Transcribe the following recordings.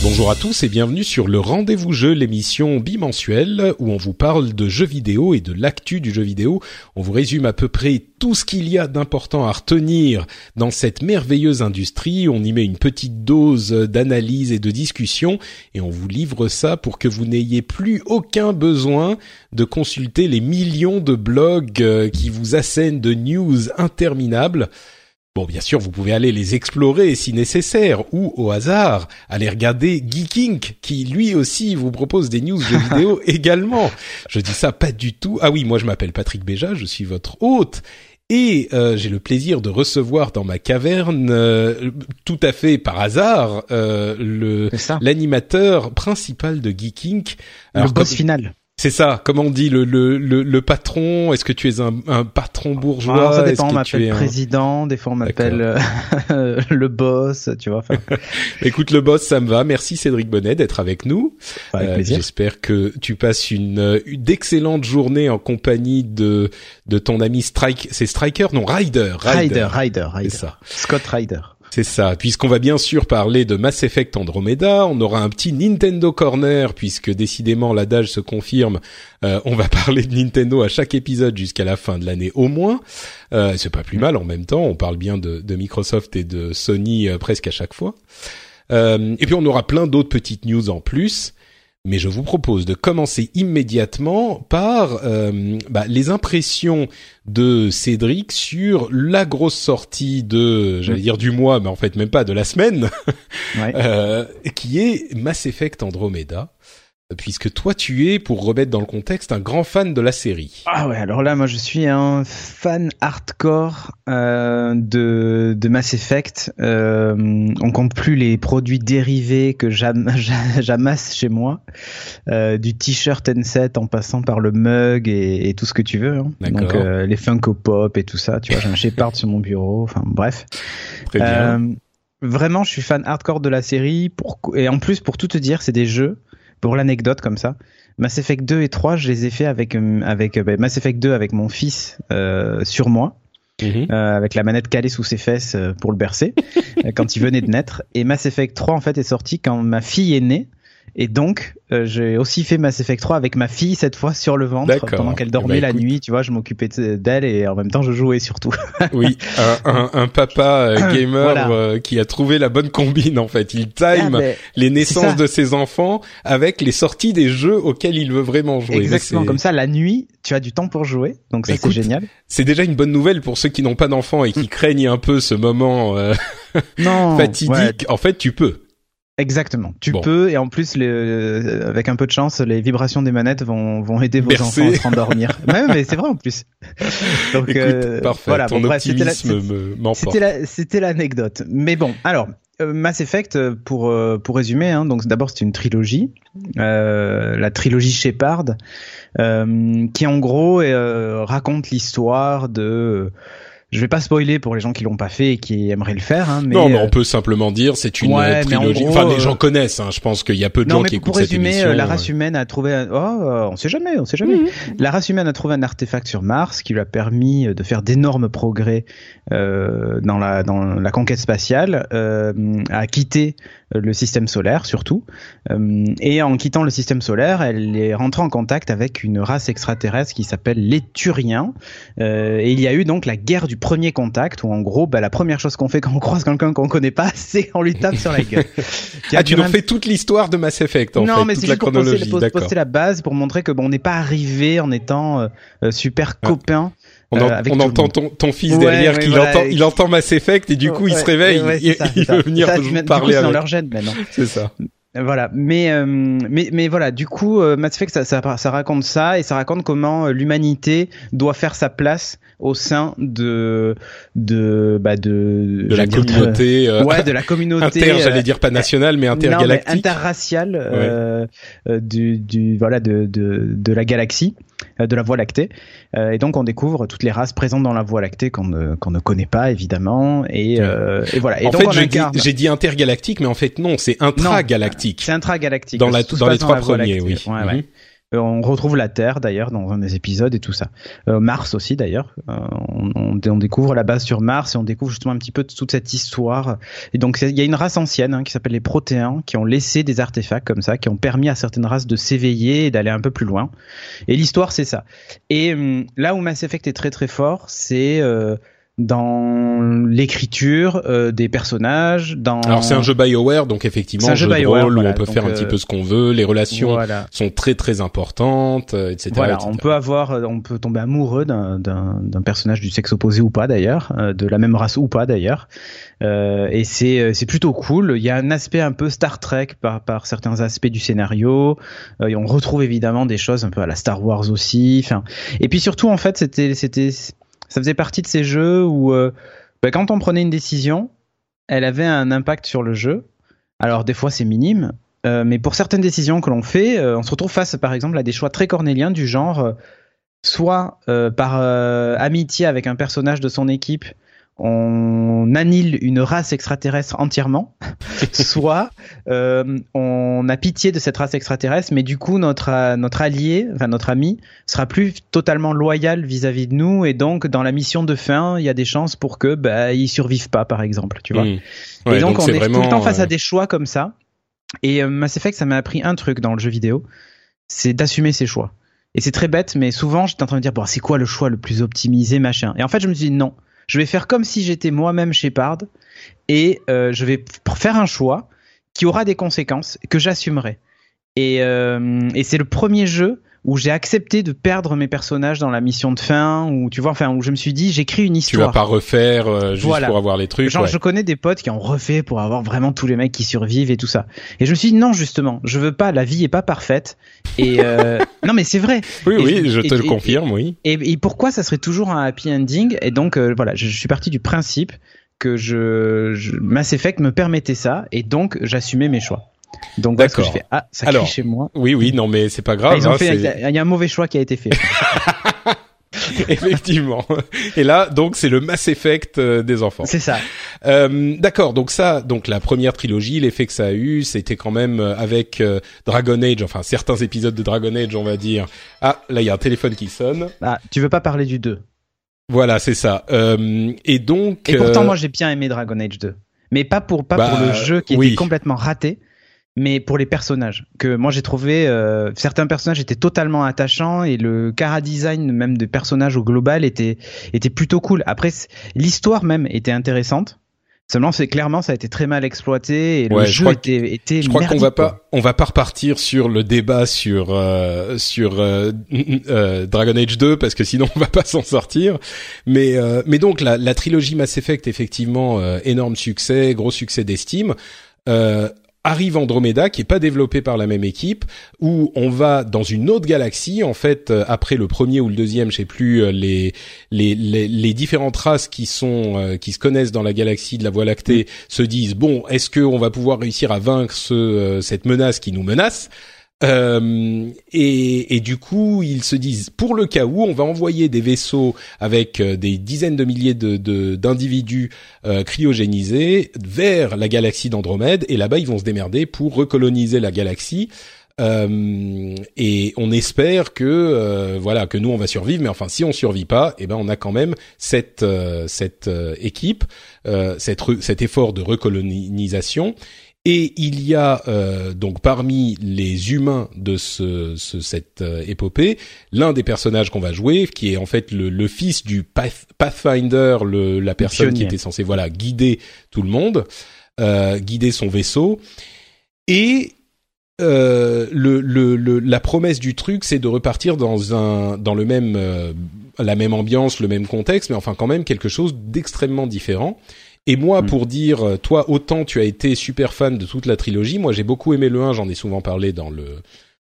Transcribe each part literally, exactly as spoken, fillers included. Bonjour à tous et bienvenue sur le Rendez-vous Jeu, l'émission bimensuelle où on vous parle de jeux vidéo et de l'actu du jeu vidéo. On vous résume à peu près tout ce qu'il y a d'important à retenir dans cette merveilleuse industrie. On y met une petite dose d'analyse et de discussion et on vous livre ça pour que vous n'ayez plus aucun besoin de consulter les millions de blogs qui vous assènent de news interminables. Bon, bien sûr, vous pouvez aller les explorer si nécessaire, ou au hasard, aller regarder Geekinc, qui lui aussi vous propose des news jeux vidéo également. Je dis ça pas du tout. Ah oui, moi je m'appelle Patrick Béja, je suis votre hôte. Et euh, j'ai le plaisir de recevoir dans ma caverne, euh, tout à fait par hasard, euh, le l'animateur principal de Geekinc. Alors, le boss comme... final. C'est ça, comment on dit, le, le, le, le patron, est-ce que tu es un, un patron bourgeois? Alors ça dépend, est-ce que on m'appelle président, un... des fois on m'appelle euh, le boss, tu vois. Écoute, le boss, ça me va, merci Cédric Bonnet d'être avec nous. Avec euh, plaisir. J'espère que tu passes une, une d'excellentes journées en compagnie de, de ton ami Strike, c'est Striker? Non, Ryder. Ryder, Ryder, Ryder. C'est ça. Scott Ryder. C'est ça, puisqu'on va bien sûr parler de Mass Effect Andromeda, on aura un petit Nintendo Corner, puisque décidément l'adage se confirme, euh, on va parler de Nintendo à chaque épisode jusqu'à la fin de l'année au moins, euh, c'est pas plus mal en même temps, on parle bien de, de Microsoft et de Sony euh, presque à chaque fois, euh, et puis on aura plein d'autres petites news en plus. Mais je vous propose de commencer immédiatement par euh, bah, les impressions de Cédric sur la grosse sortie de, j'allais dire du mois, mais en fait même pas, de la semaine, ouais. euh, qui est Mass Effect Andromeda. Puisque toi tu es, pour remettre dans le contexte, un grand fan de la série. Ah ouais, alors là moi je suis un fan hardcore euh, de, de Mass Effect. Euh, on compte plus les produits dérivés que j'am- j'amasse chez moi, euh, du t-shirt N sept en passant par le mug et, et tout ce que tu veux. Hein. Donc euh, les Funko Pop et tout ça, tu vois, j'ai un Shepard sur mon bureau, enfin bref. Très bien. Euh, vraiment je suis fan hardcore de la série, pour, et en plus pour tout te dire c'est des jeux. Pour l'anecdote comme ça, Mass Effect deux et trois, je les ai fait avec avec bah, Mass Effect deux avec mon fils euh, sur moi, mmh. euh, avec la manette calée sous ses fesses euh, pour le bercer euh, quand il venait de naître. Et Mass Effect trois en fait est sorti quand ma fille est née. Et donc, euh, j'ai aussi fait Mass Effect trois avec ma fille, cette fois sur le ventre. D'accord. Pendant qu'elle dormait eh ben, la écoute... nuit, tu vois, je m'occupais d'elle et en même temps, je jouais surtout. Oui, un, un, un papa euh, gamer voilà. euh, qui a trouvé la bonne combine, en fait. Il time ah, ben, les naissances de ses enfants avec les sorties des jeux auxquels il veut vraiment jouer. Exactement, comme ça, la nuit, tu as du temps pour jouer, donc ça, écoute, c'est génial. C'est déjà une bonne nouvelle pour ceux qui n'ont pas d'enfants et qui mmh. craignent un peu ce moment euh, non, fatidique. Ouais. En fait, tu peux. Exactement, tu bon. peux, et en plus, le, avec un peu de chance, les vibrations des manettes vont, vont aider vos Merci. enfants à se rendormir. Même, mais c'est vrai en plus. Donc, Écoute, euh, parfait, voilà, ton bon, optimisme bref, c'était la, m'emporte. C'était, la, c'était l'anecdote. Mais bon, alors, Mass Effect, pour, pour résumer, hein, donc d'abord c'est une trilogie, euh, la trilogie Shepard, euh, qui en gros euh, raconte l'histoire de... Je vais pas spoiler pour les gens qui l'ont pas fait et qui aimeraient le faire, hein, mais non, mais on peut simplement dire c'est une ouais, trilogie. En gros, enfin, les gens connaissent. Hein, je pense qu'il y a peu de non, gens mais qui écoutent résumer, cette émission. Pour résumer, la race humaine a trouvé. Un... Oh, on sait jamais, on sait jamais. Mm-hmm. La race humaine a trouvé un artefact sur Mars qui lui a permis de faire d'énormes progrès euh, dans la dans la conquête spatiale, euh, à quitter le système solaire surtout. Euh, et en quittant le système solaire, elle est rentrée en contact avec une race extraterrestre qui s'appelle les Turiens. Euh, et il y a eu donc la guerre du premier contact où en gros bah, la première chose qu'on fait quand on croise quelqu'un qu'on connaît pas, c'est on lui tape sur la gueule. Ah, tu nous même... fais toute l'histoire de Mass Effect en non, fait, mais toute c'est la juste chronologie. Pour poster, poster la base pour montrer que bon, on n'est pas arrivé en étant euh, euh, super ah. copains. On, en, euh, on entend ton, ton fils ouais, derrière ouais, qui voilà, entend, et... il entend Mass Effect et du coup ouais, il se réveille, ouais, il, ça, il veut venir ça, nous parler. C'est dans leur gène maintenant. C'est ça. Voilà, mais euh, mais mais voilà, du coup Mass Effect ça, ça ça raconte ça et ça raconte comment l'humanité doit faire sa place au sein de de bah de, de la dire, communauté de, euh, ouais de la communauté inter, j'allais dire pas nationale mais intergalactique, non, mais interraciale ouais. euh, du du voilà de de de la galaxie, de la Voie Lactée, et donc on découvre toutes les races présentes dans la Voie Lactée qu'on ne qu'on ne connaît pas évidemment et ouais. euh, et voilà et en donc fait, on incarne... j'ai dit intergalactique mais en fait non, c'est intragalactique. Non, c'est intragalactique. Dans la tout dans les trois premiers, oui. Ouais, mm-hmm. ouais. On retrouve la Terre d'ailleurs dans un des épisodes et tout ça. Euh, Mars aussi d'ailleurs. Euh, on, on, on découvre la base sur Mars et on découvre justement un petit peu toute cette histoire. Et donc il y a une race ancienne hein, qui s'appelle les Protéens qui ont laissé des artefacts comme ça, qui ont permis à certaines races de s'éveiller et d'aller un peu plus loin. Et l'histoire c'est ça. Et hum, là où Mass Effect est très très fort, c'est euh, dans l'écriture euh, des personnages, dans... Alors c'est un jeu Bioware, donc effectivement c'est un jeu, jeu de rôle voilà, où on peut faire un euh... petit peu ce qu'on veut, les relations voilà. sont très très importantes, et cetera. Voilà, et cetera. On peut avoir, on peut tomber amoureux d'un, d'un, d'un personnage du sexe opposé ou pas d'ailleurs, euh, de la même race ou pas d'ailleurs, euh, et c'est c'est plutôt cool. Il y a un aspect un peu Star Trek par par certains aspects du scénario, euh, et on retrouve évidemment des choses un peu à la Star Wars aussi. Enfin, et puis surtout en fait c'était c'était ça faisait partie de ces jeux où, euh, bah, quand on prenait une décision, elle avait un impact sur le jeu. Alors, des fois, c'est minime, euh, mais pour certaines décisions que l'on fait, euh, on se retrouve face, par exemple, à des choix très cornéliens du genre, euh, soit euh, par euh, amitié avec un personnage de son équipe, on annule une race extraterrestre entièrement, soit euh, on a pitié de cette race extraterrestre, mais du coup notre notre allié, enfin notre ami, sera plus totalement loyal vis-à-vis de nous, et donc dans la mission de fin, il y a des chances pour que bah ils survivent pas, par exemple, tu vois. Mmh. Ouais, et donc, donc on est vraiment, tout le temps face euh... à des choix comme ça. Et euh, Mass Effect, ça m'a appris un truc dans le jeu vidéo, c'est d'assumer ses choix. Et c'est très bête, mais souvent j'étais en train de dire bon c'est quoi le choix le plus optimisé machin. Et en fait je me suis dit non. Je vais faire comme si j'étais moi-même Shepard et euh, je vais f- faire un choix qui aura des conséquences que j'assumerai. Et, euh, et c'est le premier jeu où j'ai accepté de perdre mes personnages dans la mission de fin, où tu vois, enfin où je me suis dit j'écris une histoire. Tu vas pas refaire euh, juste voilà. pour avoir les trucs. Genre ouais. je connais des potes qui ont refait pour avoir vraiment tous les mecs qui survivent et tout ça. Et je me suis dit non justement, je veux pas. La vie est pas parfaite. Et euh, non mais c'est vrai. Oui et, oui, je te et, le et, confirme et, oui. Et, et pourquoi ça serait toujours un happy ending? Et donc euh, voilà, je, je suis parti du principe que je, je Mass Effect me permettait ça, et donc j'assumais mes choix. Donc voilà ce que je fais. Ah, ça crie chez moi. Oui, oui, non, mais c'est pas grave. Là, ils ont hein, fait, il y a un mauvais choix qui a été fait. Effectivement. Et là, donc, c'est le Mass Effect euh, des enfants. C'est ça. Euh, d'accord. Donc ça, donc la première trilogie, l'effet que ça a eu, c'était quand même avec euh, Dragon Age. Enfin, certains épisodes de Dragon Age, on va dire. Ah, là, il y a un téléphone qui sonne. Ah, tu veux pas parler du deux? Voilà, c'est ça. Euh, et donc. Et pourtant, euh... moi, j'ai bien aimé Dragon Age deux, mais pas pour pas bah, pour le jeu qui oui. était complètement raté. Mais pour les personnages, que moi j'ai trouvé, euh, certains personnages étaient totalement attachants et le chara-design même des personnages au global était était plutôt cool. Après, l'histoire même était intéressante. Seulement, c'est clairement ça a été très mal exploité et ouais, le je jeu crois était, que, était je crois merdique. qu'on va pas on va pas repartir sur le débat sur euh, sur euh, euh, Dragon Age deux parce que sinon on va pas s'en sortir. Mais euh, mais donc la, la trilogie Mass Effect effectivement euh, énorme succès, gros succès d'estime. Euh, Arrive Andromeda, qui est pas développé par la même équipe, où on va dans une autre galaxie. En fait, après le premier ou le deuxième, je sais plus, les les les, les différentes races qui sont qui se connaissent dans la galaxie de la Voie Lactée mmh. se disent bon, est-ce que on va pouvoir réussir à vaincre ce cette menace qui nous menace? Euh, et, et du coup, ils se disent pour le cas où, on va envoyer des vaisseaux avec des dizaines de milliers de, de d'individus euh, cryogénisés vers la galaxie d'Andromède, et là-bas ils vont se démerder pour recoloniser la galaxie. Euh, et on espère que euh, voilà que nous on va survivre, mais enfin si on survit pas, eh ben on a quand même cette euh, cette euh, équipe, euh, cette, cet effort de recolonisation. Et il y a euh, donc parmi les humains de ce, ce, cette euh, épopée, l'un des personnages qu'on va jouer, qui est en fait le, le fils du path, Pathfinder, le, la personne pionnier qui était censée voilà guider tout le monde, euh, guider son vaisseau. Et euh, le, le, le, la promesse du truc, c'est de repartir dans un dans le même euh, la même ambiance, le même contexte, mais enfin quand même quelque chose d'extrêmement différent. Et moi, mmh. pour dire, toi, autant tu as été super fan de toute la trilogie, moi j'ai beaucoup aimé le un, j'en ai souvent parlé dans le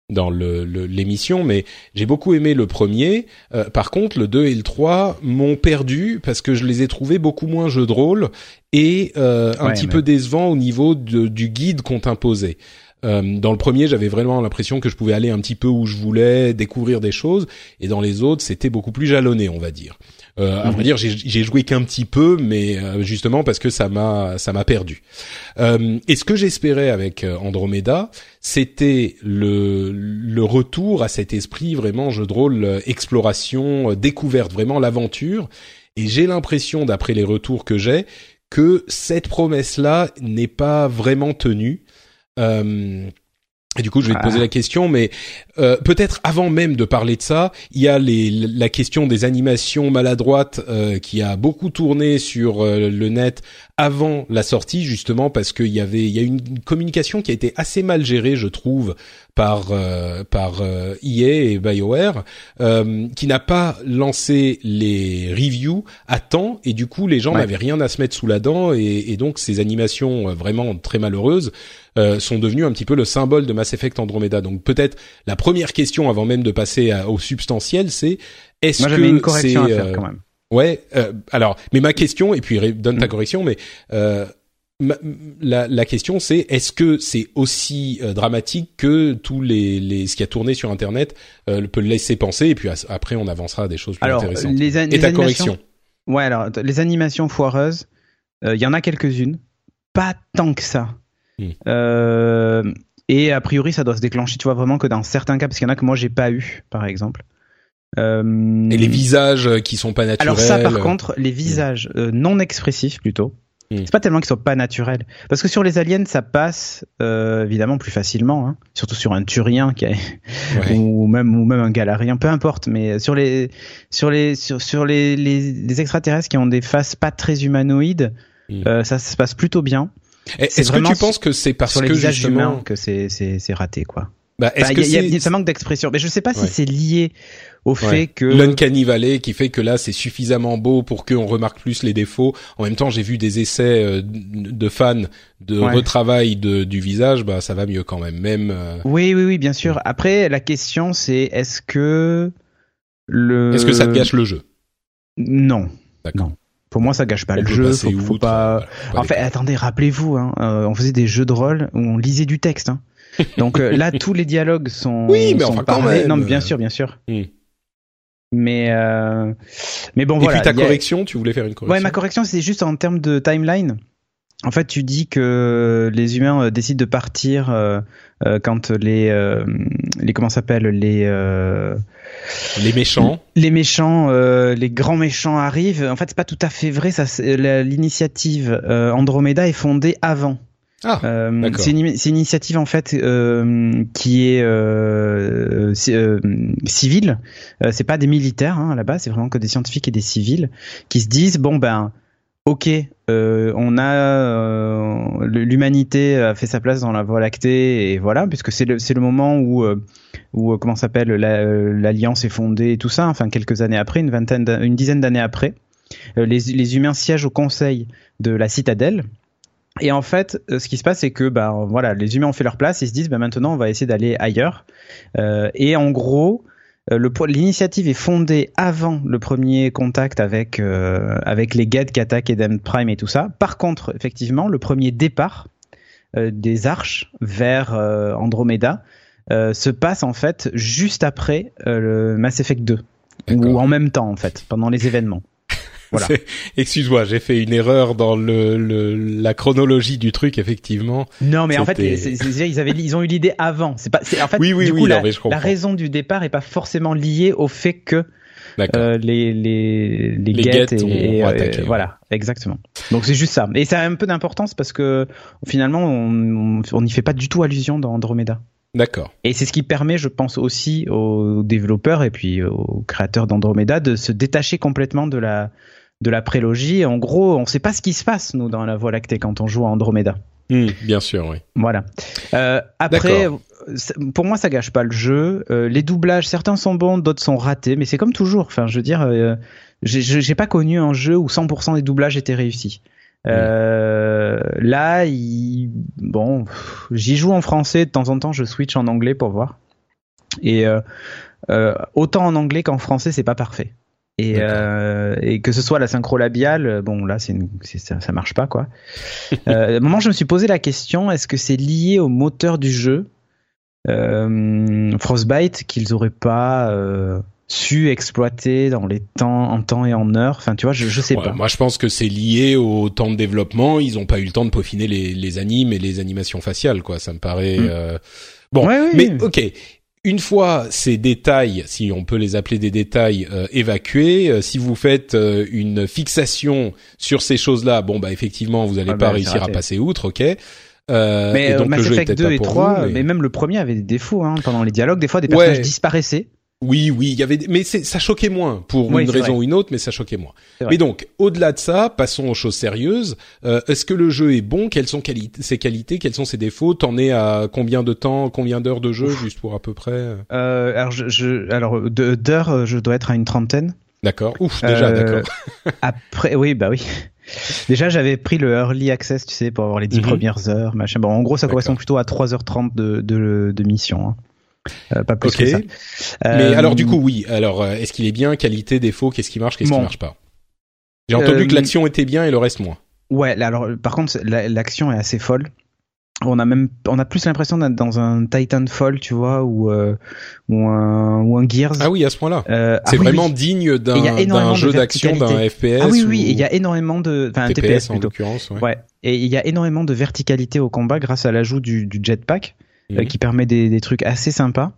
dans le, le l'émission, mais j'ai beaucoup aimé le premier. Euh, par contre, le deux et le trois m'ont perdu parce que je les ai trouvés beaucoup moins jeux de rôle et euh, un ouais, petit mais... peu décevants au niveau de, du guide qu'on t'imposait. Euh, dans le premier, j'avais vraiment l'impression que je pouvais aller un petit peu où je voulais, découvrir des choses, et dans les autres, c'était beaucoup plus jalonné, on va dire. Euh, à mm-hmm. vrai dire, j'ai, j'ai joué qu'un petit peu, mais euh, justement parce que ça m'a, ça m'a perdu. Euh, et ce que j'espérais avec Andromeda, c'était le, le retour à cet esprit vraiment jeu de rôle, exploration, découverte, vraiment l'aventure. Et j'ai l'impression, d'après les retours que j'ai, que cette promesse-là n'est pas vraiment tenue. Euh, et du coup, je vais ah. te poser la question, mais euh, peut-être avant même de parler de ça, il y a les, la question des animations maladroites euh, qui a beaucoup tourné sur euh, le net avant la sortie, justement parce qu'il y avait, il y a une communication qui a été assez mal gérée, je trouve, par euh, par euh, E A et BioWare, euh, qui n'a pas lancé les reviews à temps, et du coup, les gens ouais. n'avaient rien à se mettre sous la dent, et, et donc ces animations euh, vraiment très malheureuses Euh, sont devenus un petit peu le symbole de Mass Effect Andromeda. Donc peut-être la première question avant même de passer à, au substantiel, c'est est-ce Moi, que j'avais une correction c'est, euh, à faire quand même. Ouais. Euh, alors, mais ma question et puis donne mmh. ta correction, mais euh, ma, la, la question c'est est-ce que c'est aussi euh, dramatique que tous les, les ce qui a tourné sur Internet euh, peut le laisser penser, et puis a, après on avancera à des choses plus alors, intéressantes. Les a- et les ta correction. Ouais. Alors les animations foireuses, il euh, y en a quelques-unes, pas tant que ça. Euh, et a priori ça doit se déclencher, tu vois, vraiment que dans certains cas, parce qu'il y en a que moi j'ai pas eu par exemple euh... et les visages qui sont pas naturels. Alors ça par contre, les visages euh, non expressifs plutôt, mmh. c'est pas tellement qu'ils soient pas naturels, parce que sur les aliens ça passe euh, évidemment plus facilement hein. Surtout sur un Turien qui a... ouais. ou, même, ou même un Galarien, peu importe, mais sur les, sur les, sur, sur les, les, les extraterrestres qui ont des faces pas très humanoïdes, mmh. euh, ça se passe plutôt bien. C'est est-ce que tu penses que c'est parce sur les que visages justement... humains que c'est c'est c'est raté quoi. Bah, est-ce bah, que y a, c'est... Y a, ça manque d'expression, mais je sais pas si ouais. c'est lié au fait ouais. que l'Uncanny Valley qui fait que là c'est suffisamment beau pour qu'on remarque plus les défauts. En même temps, j'ai vu des essais euh, de fans de ouais. retravail de du visage, bah ça va mieux quand même. Même euh... oui oui oui bien sûr. Après la question c'est est-ce que le est-ce que ça te gâche le jeu? Non. D'accord. Non. Pour moi, ça gâche pas on le jeu. Faut, faut outre, pas. Voilà, en fait, attendez, rappelez-vous, hein, euh, on faisait des jeux de rôle où on lisait du texte. Hein. Donc euh, là, tous les dialogues sont. Oui, mais sont enfin parlés. Quand même. Non, mais bien sûr, bien sûr. Hmm. Mais euh... mais bon, et voilà. Et puis ta correction, a... tu voulais faire une correction. Ouais, ma correction, c'est juste en termes de timeline. En fait, tu dis que les humains euh, décident de partir euh, euh, quand les euh, les comment ça s'appelle les euh, les méchants les méchants euh, les grands méchants arrivent. En fait, c'est pas tout à fait vrai. Ça, c'est, la, l'initiative euh, Andromeda est fondée avant. Ah, euh, d'accord. C'est une, c'est une initiative en fait euh, qui est euh, c- euh, civile. Euh, c'est pas des militaires hein, là-bas. C'est vraiment que des scientifiques et des civils qui se disent bon ben. Ok, euh, on a euh, l'humanité a fait sa place dans la Voie Lactée et voilà, puisque c'est le c'est le moment où euh, où comment s'appelle la, l'alliance est fondée et tout ça. Enfin, quelques années après, une vingtaine, une dizaine d'années après, euh, les les humains siègent au conseil de la citadelle. Et en fait, ce qui se passe, c'est que bah voilà, les humains ont fait leur place, ils se disent bah maintenant on va essayer d'aller ailleurs. Euh, et en gros. Le, l'initiative est fondée avant le premier contact avec, euh, avec les Ged, Katak, Eden Prime et tout ça. Par contre, effectivement, le premier départ euh, des Arches vers euh, Andromeda euh, se passe en fait juste après euh, le Mass Effect deux. D'accord. Ou en même temps en fait, pendant les événements. Voilà. C'est, excuse-moi, j'ai fait une erreur dans le, le la chronologie du truc effectivement. Non, mais c'était... en fait, c'est, c'est, ils avaient ils ont eu l'idée avant. C'est pas c'est en fait oui, oui, du oui, coup non, la, la raison du départ est pas forcément liée au fait que euh, les les les, les guettes, guettes et, et attaqué, euh, ouais. Voilà, exactement. Donc c'est juste ça. Et ça a un peu d'importance parce que finalement on on n'y fait pas du tout allusion dans Andromeda. D'accord. Et c'est ce qui permet, je pense aussi aux développeurs et puis aux créateurs d'Andromeda de se détacher complètement de la de la prélogie. En gros, on ne sait pas ce qui se passe nous dans la Voie Lactée quand on joue à Andromeda. Mmh, bien sûr, oui. Voilà. Euh, après, D'accord. pour moi, ça gâche pas le jeu. Euh, les doublages, certains sont bons, d'autres sont ratés, mais c'est comme toujours. Enfin, je veux dire, euh, j'ai, j'ai pas connu un jeu où cent pour cent des doublages étaient réussis. Euh, mmh. Là, il... bon, j'y joue en français. De temps en temps, je switch en anglais pour voir. Et euh, euh, autant en anglais qu'en français, c'est pas parfait. Et, euh, et que ce soit la synchro labiale, bon là c'est, une, c'est ça, ça marche pas quoi. Euh, à un moment je me suis posé la question, est-ce que c'est lié au moteur du jeu euh, Frostbite qu'ils auraient pas euh, su exploiter dans les temps, en temps et en heure. Enfin tu vois, je, je sais ouais, pas. Moi je pense que c'est lié au temps de développement. Ils ont pas eu le temps de peaufiner les, les animes et les animations faciales quoi. Ça me paraît mmh. euh... bon. Ouais, oui, mais oui. Ok. Une fois ces détails, si on peut les appeler des détails, euh, évacués, euh, si vous faites euh, une fixation sur ces choses-là, bon bah effectivement vous n'allez ah pas bah, réussir à passer outre, ok. Euh, mais et donc, Mass Effect deux et trois, vous, mais... mais même le premier avait des défauts hein, pendant les dialogues. Des fois, des personnages ouais. disparaissaient. Oui, oui, il y avait, mais c'est, ça choquait moins pour oui, une raison vrai. ou une autre, mais ça choquait moins. Mais donc, au-delà de ça, passons aux choses sérieuses. Euh, est-ce que le jeu est bon ? Quelles sont quali- ses qualités ? Quels sont ses défauts ? T'en es à combien de temps, combien d'heures de jeu, Ouf. juste pour à peu près ? euh, Alors, je, je, alors de, d'heures, je dois être à une trentaine. D'accord. Ouf, déjà, euh, d'accord. Après, oui, bah oui. Déjà, j'avais pris le early access, tu sais, pour avoir les dix mm-hmm. premières heures, machin. Bon, en gros, ça d'accord. correspond plutôt à trois heures trente de de, de mission. Hein. Euh, pas plus okay. que ça. Mais euh, alors du coup oui, alors euh, est-ce qu'il est bien, qualité, défaut, qu'est-ce qui marche, qu'est-ce bon. qui marche pas ? J'ai entendu euh, que l'action était bien et le reste moins. Ouais, alors par contre la, l'action est assez folle. On a même on a plus l'impression d'être dans un Titanfall, tu vois, ou euh, ou un ou un Gears. Ah oui, à ce point-là. Euh, c'est ah, oui, vraiment oui. digne d'un d'un jeu d'action, d'un F P S. Ah oui oui, il y a énormément de enfin un T P S plutôt. En l'occurrence, ouais. ouais. Et il y a énormément de verticalité au combat grâce à l'ajout du du jetpack. Mmh. Qui permet des, des trucs assez sympas.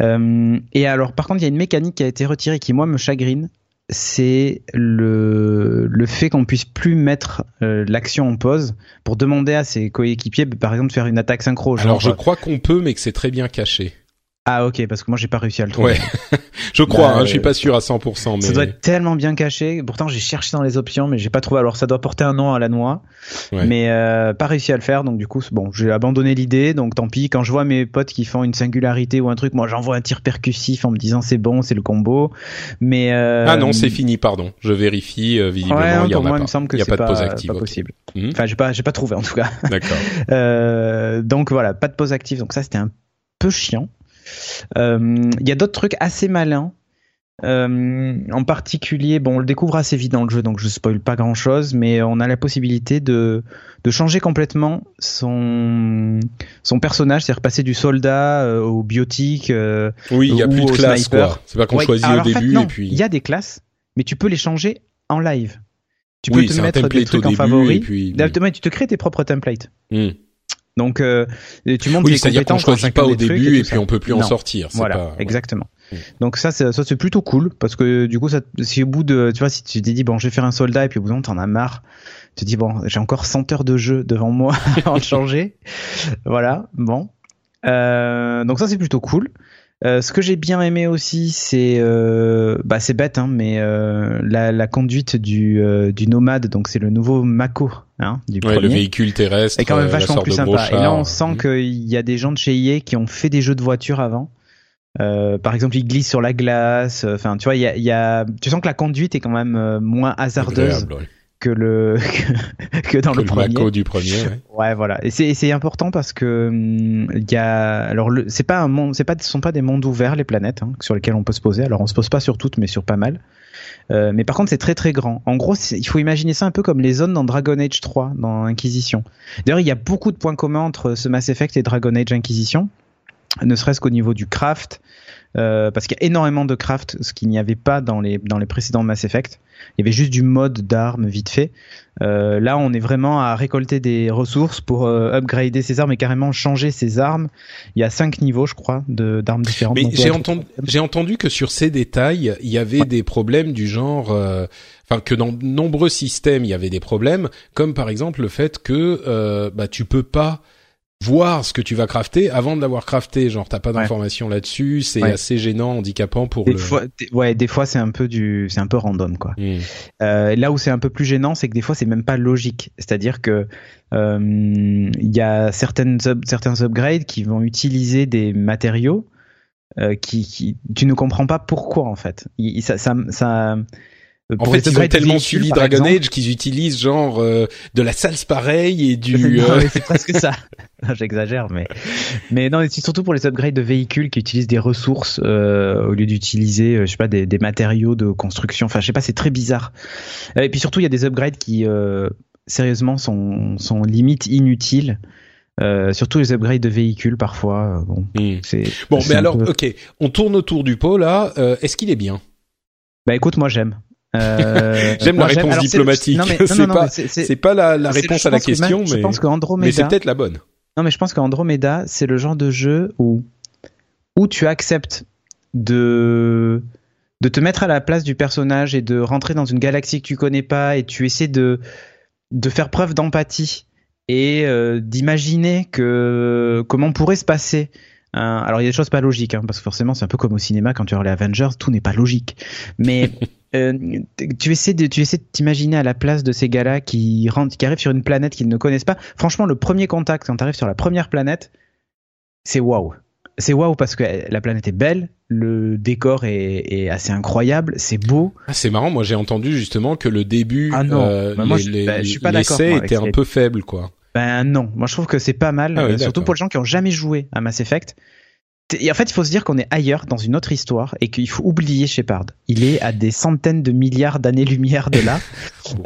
Euh, et alors, par contre, il y a une mécanique qui a été retirée qui, moi, me chagrine. C'est le, le fait qu'on puisse plus mettre euh, l'action en pause pour demander à ses coéquipiers, par exemple, de faire une attaque synchro. Genre, alors, je crois qu'on peut, mais que c'est très bien caché. Ah, ok, parce que moi, j'ai pas réussi à le trouver. Ouais. je crois, bah, hein, euh, je suis pas sûr à cent pour cent. Mais... Ça doit être tellement bien caché. Pourtant, j'ai cherché dans les options, mais j'ai pas trouvé. Alors, ça doit porter un nom à la noix. Ouais. Mais, euh, pas réussi à le faire. Donc, du coup, bon, j'ai abandonné l'idée. Donc, tant pis. Quand je vois mes potes qui font une singularité ou un truc, moi, j'envoie un tir percussif en me disant c'est bon, c'est le combo. Mais, euh... Ah non, c'est fini, pardon. Je vérifie, euh, visiblement. Ouais, non, il y pour en moi, a il me semble que c'est pas, pas, active, pas okay. possible. Mmh. Enfin, j'ai pas, j'ai pas trouvé, en tout cas. D'accord. euh, donc, voilà, pas de pause active. Donc, ça, c'était un peu chiant. Il euh, y a d'autres trucs assez malins euh, en particulier bon on le découvre assez vite dans le jeu donc je spoil pas grand chose mais on a la possibilité de, de changer complètement son, son personnage, c'est-à-dire passer du soldat euh, au biotique euh, oui il n'y a plus de classe quoi. C'est pas qu'on ouais, choisit alors, au début en fait, et puis... il y a des classes mais tu peux les changer en live, tu peux oui, te mettre des trucs en favori puis... tu te crées tes propres templates mm. Donc, euh, tu montes oui, les compétences qu'on choisit pas au début et, et puis on peut plus non. en sortir. C'est voilà, pas, exactement. Ouais. Donc ça, c'est, ça c'est plutôt cool parce que du coup, ça, si au bout de, tu vois, si tu te dis bon, je vais faire un soldat et puis au bout d'un moment, t'en as marre, tu te dis bon, j'ai encore cent heures de jeu devant moi avant de changer. Voilà, bon. Euh, donc ça c'est plutôt cool. Euh, ce que j'ai bien aimé aussi, c'est, euh, bah c'est bête, hein, mais euh, la, la conduite du, euh, du nomade, donc c'est le nouveau Mako, hein, du ouais, premier. Le véhicule terrestre. Et quand même vachement plus sympa. Et là, on sent mmh. qu'il y a des gens de chez E A qui ont fait des jeux de voiture avant. Euh, par exemple, ils glissent sur la glace. Enfin, tu vois, il y a, y a, tu sens que la conduite est quand même moins hasardeuse. Agréable, ouais. que le que dans que le, le premier Mako du premier ouais. ouais voilà et c'est et c'est important parce que il hum, y a alors le, c'est pas un monde c'est pas sont pas des mondes ouverts les planètes hein, sur lesquelles on peut se poser alors on se pose pas sur toutes mais sur pas mal euh, mais par contre c'est très très grand en gros il faut imaginer ça un peu comme les zones dans Dragon Age trois dans Inquisition d'ailleurs il y a beaucoup de points communs entre ce Mass Effect et Dragon Age Inquisition ne serait-ce qu'au niveau du craft euh, parce qu'il y a énormément de craft, ce qu'il n'y avait pas dans les, dans les précédents Mass Effect. Il y avait juste du mode d'armes vite fait. Euh, là, on est vraiment à récolter des ressources pour euh, upgrader ses armes et carrément changer ses armes. Il y a cinq niveaux, je crois, de, d'armes différentes. Mais j'ai, entend... j'ai entendu que sur ces détails, il y avait ouais. des problèmes du genre... Euh... Enfin, que dans de nombreux systèmes, il y avait des problèmes, comme par exemple le fait que euh, bah, tu peux pas... voir ce que tu vas crafter avant de l'avoir crafté, genre t'as pas d'informations ouais. là-dessus, c'est ouais. assez gênant, handicapant pour des le... fois, des, ouais, des fois c'est un peu du, c'est un peu random quoi. Mmh. Euh, là où c'est un peu plus gênant, c'est que des fois c'est même pas logique, c'est-à-dire que il euh, y a certaines sub, certains upgrades qui vont utiliser des matériaux euh, qui, qui, tu ne comprends pas pourquoi en fait. Il, ça, ça, ça En fait, ils ont tellement suivi Dragon Age qu'ils utilisent genre euh, de la salse pareille et du... Euh... non, mais c'est presque ça. Non, j'exagère, mais... mais non, c'est surtout pour les upgrades de véhicules qui utilisent des ressources euh, au lieu d'utiliser, je sais pas, des, des matériaux de construction. Enfin, je sais pas, c'est très bizarre. Et puis surtout, il y a des upgrades qui, euh, sérieusement, sont, sont limite inutiles. Euh, surtout les upgrades de véhicules parfois. Bon, mmh. c'est, bon c'est mais alors, peu... ok, on tourne autour du pot là. Euh, est-ce qu'il est bien ? Bah écoute, moi j'aime. Euh, j'aime la réponse j'aime. Alors, diplomatique. C'est, non, mais, non, c'est non, pas, c'est, c'est, c'est pas la, la c'est, réponse à la question, même, mais, je pense qu'Andromeda, mais c'est peut-être la bonne. Non, mais je pense qu'Andromeda, c'est le genre de jeu où où tu acceptes de de te mettre à la place du personnage et de rentrer dans une galaxie que tu connais pas et tu essaies de de faire preuve d'empathie et euh, d'imaginer que comment pourrait se passer. Hein, alors il y a des choses pas logiques, hein, parce que forcément c'est un peu comme au cinéma quand tu regardes les Avengers, tout n'est pas logique. Mais euh, tu essaies de, tu essaies de t'imaginer à la place de ces gars-là qui rentrent, qui arrivent sur une planète qu'ils ne connaissent pas. Franchement, le premier contact quand tu arrives sur la première planète, c'est waouh. C'est waouh parce que la planète est belle, le décor est, est assez incroyable, c'est beau. Ah, c'est marrant, moi j'ai entendu justement que le début, ah non, euh, bah, moi, les, les, bah, je suis pas d'accord, l'essai moi, était un les... peu faible quoi. Ben non, moi je trouve que c'est pas mal, ah oui, euh, surtout pour les gens qui ont jamais joué à Mass Effect. Et en fait, il faut se dire qu'on est ailleurs, dans une autre histoire, et qu'il faut oublier Shepard. Il est à des centaines de milliards d'années-lumière de là.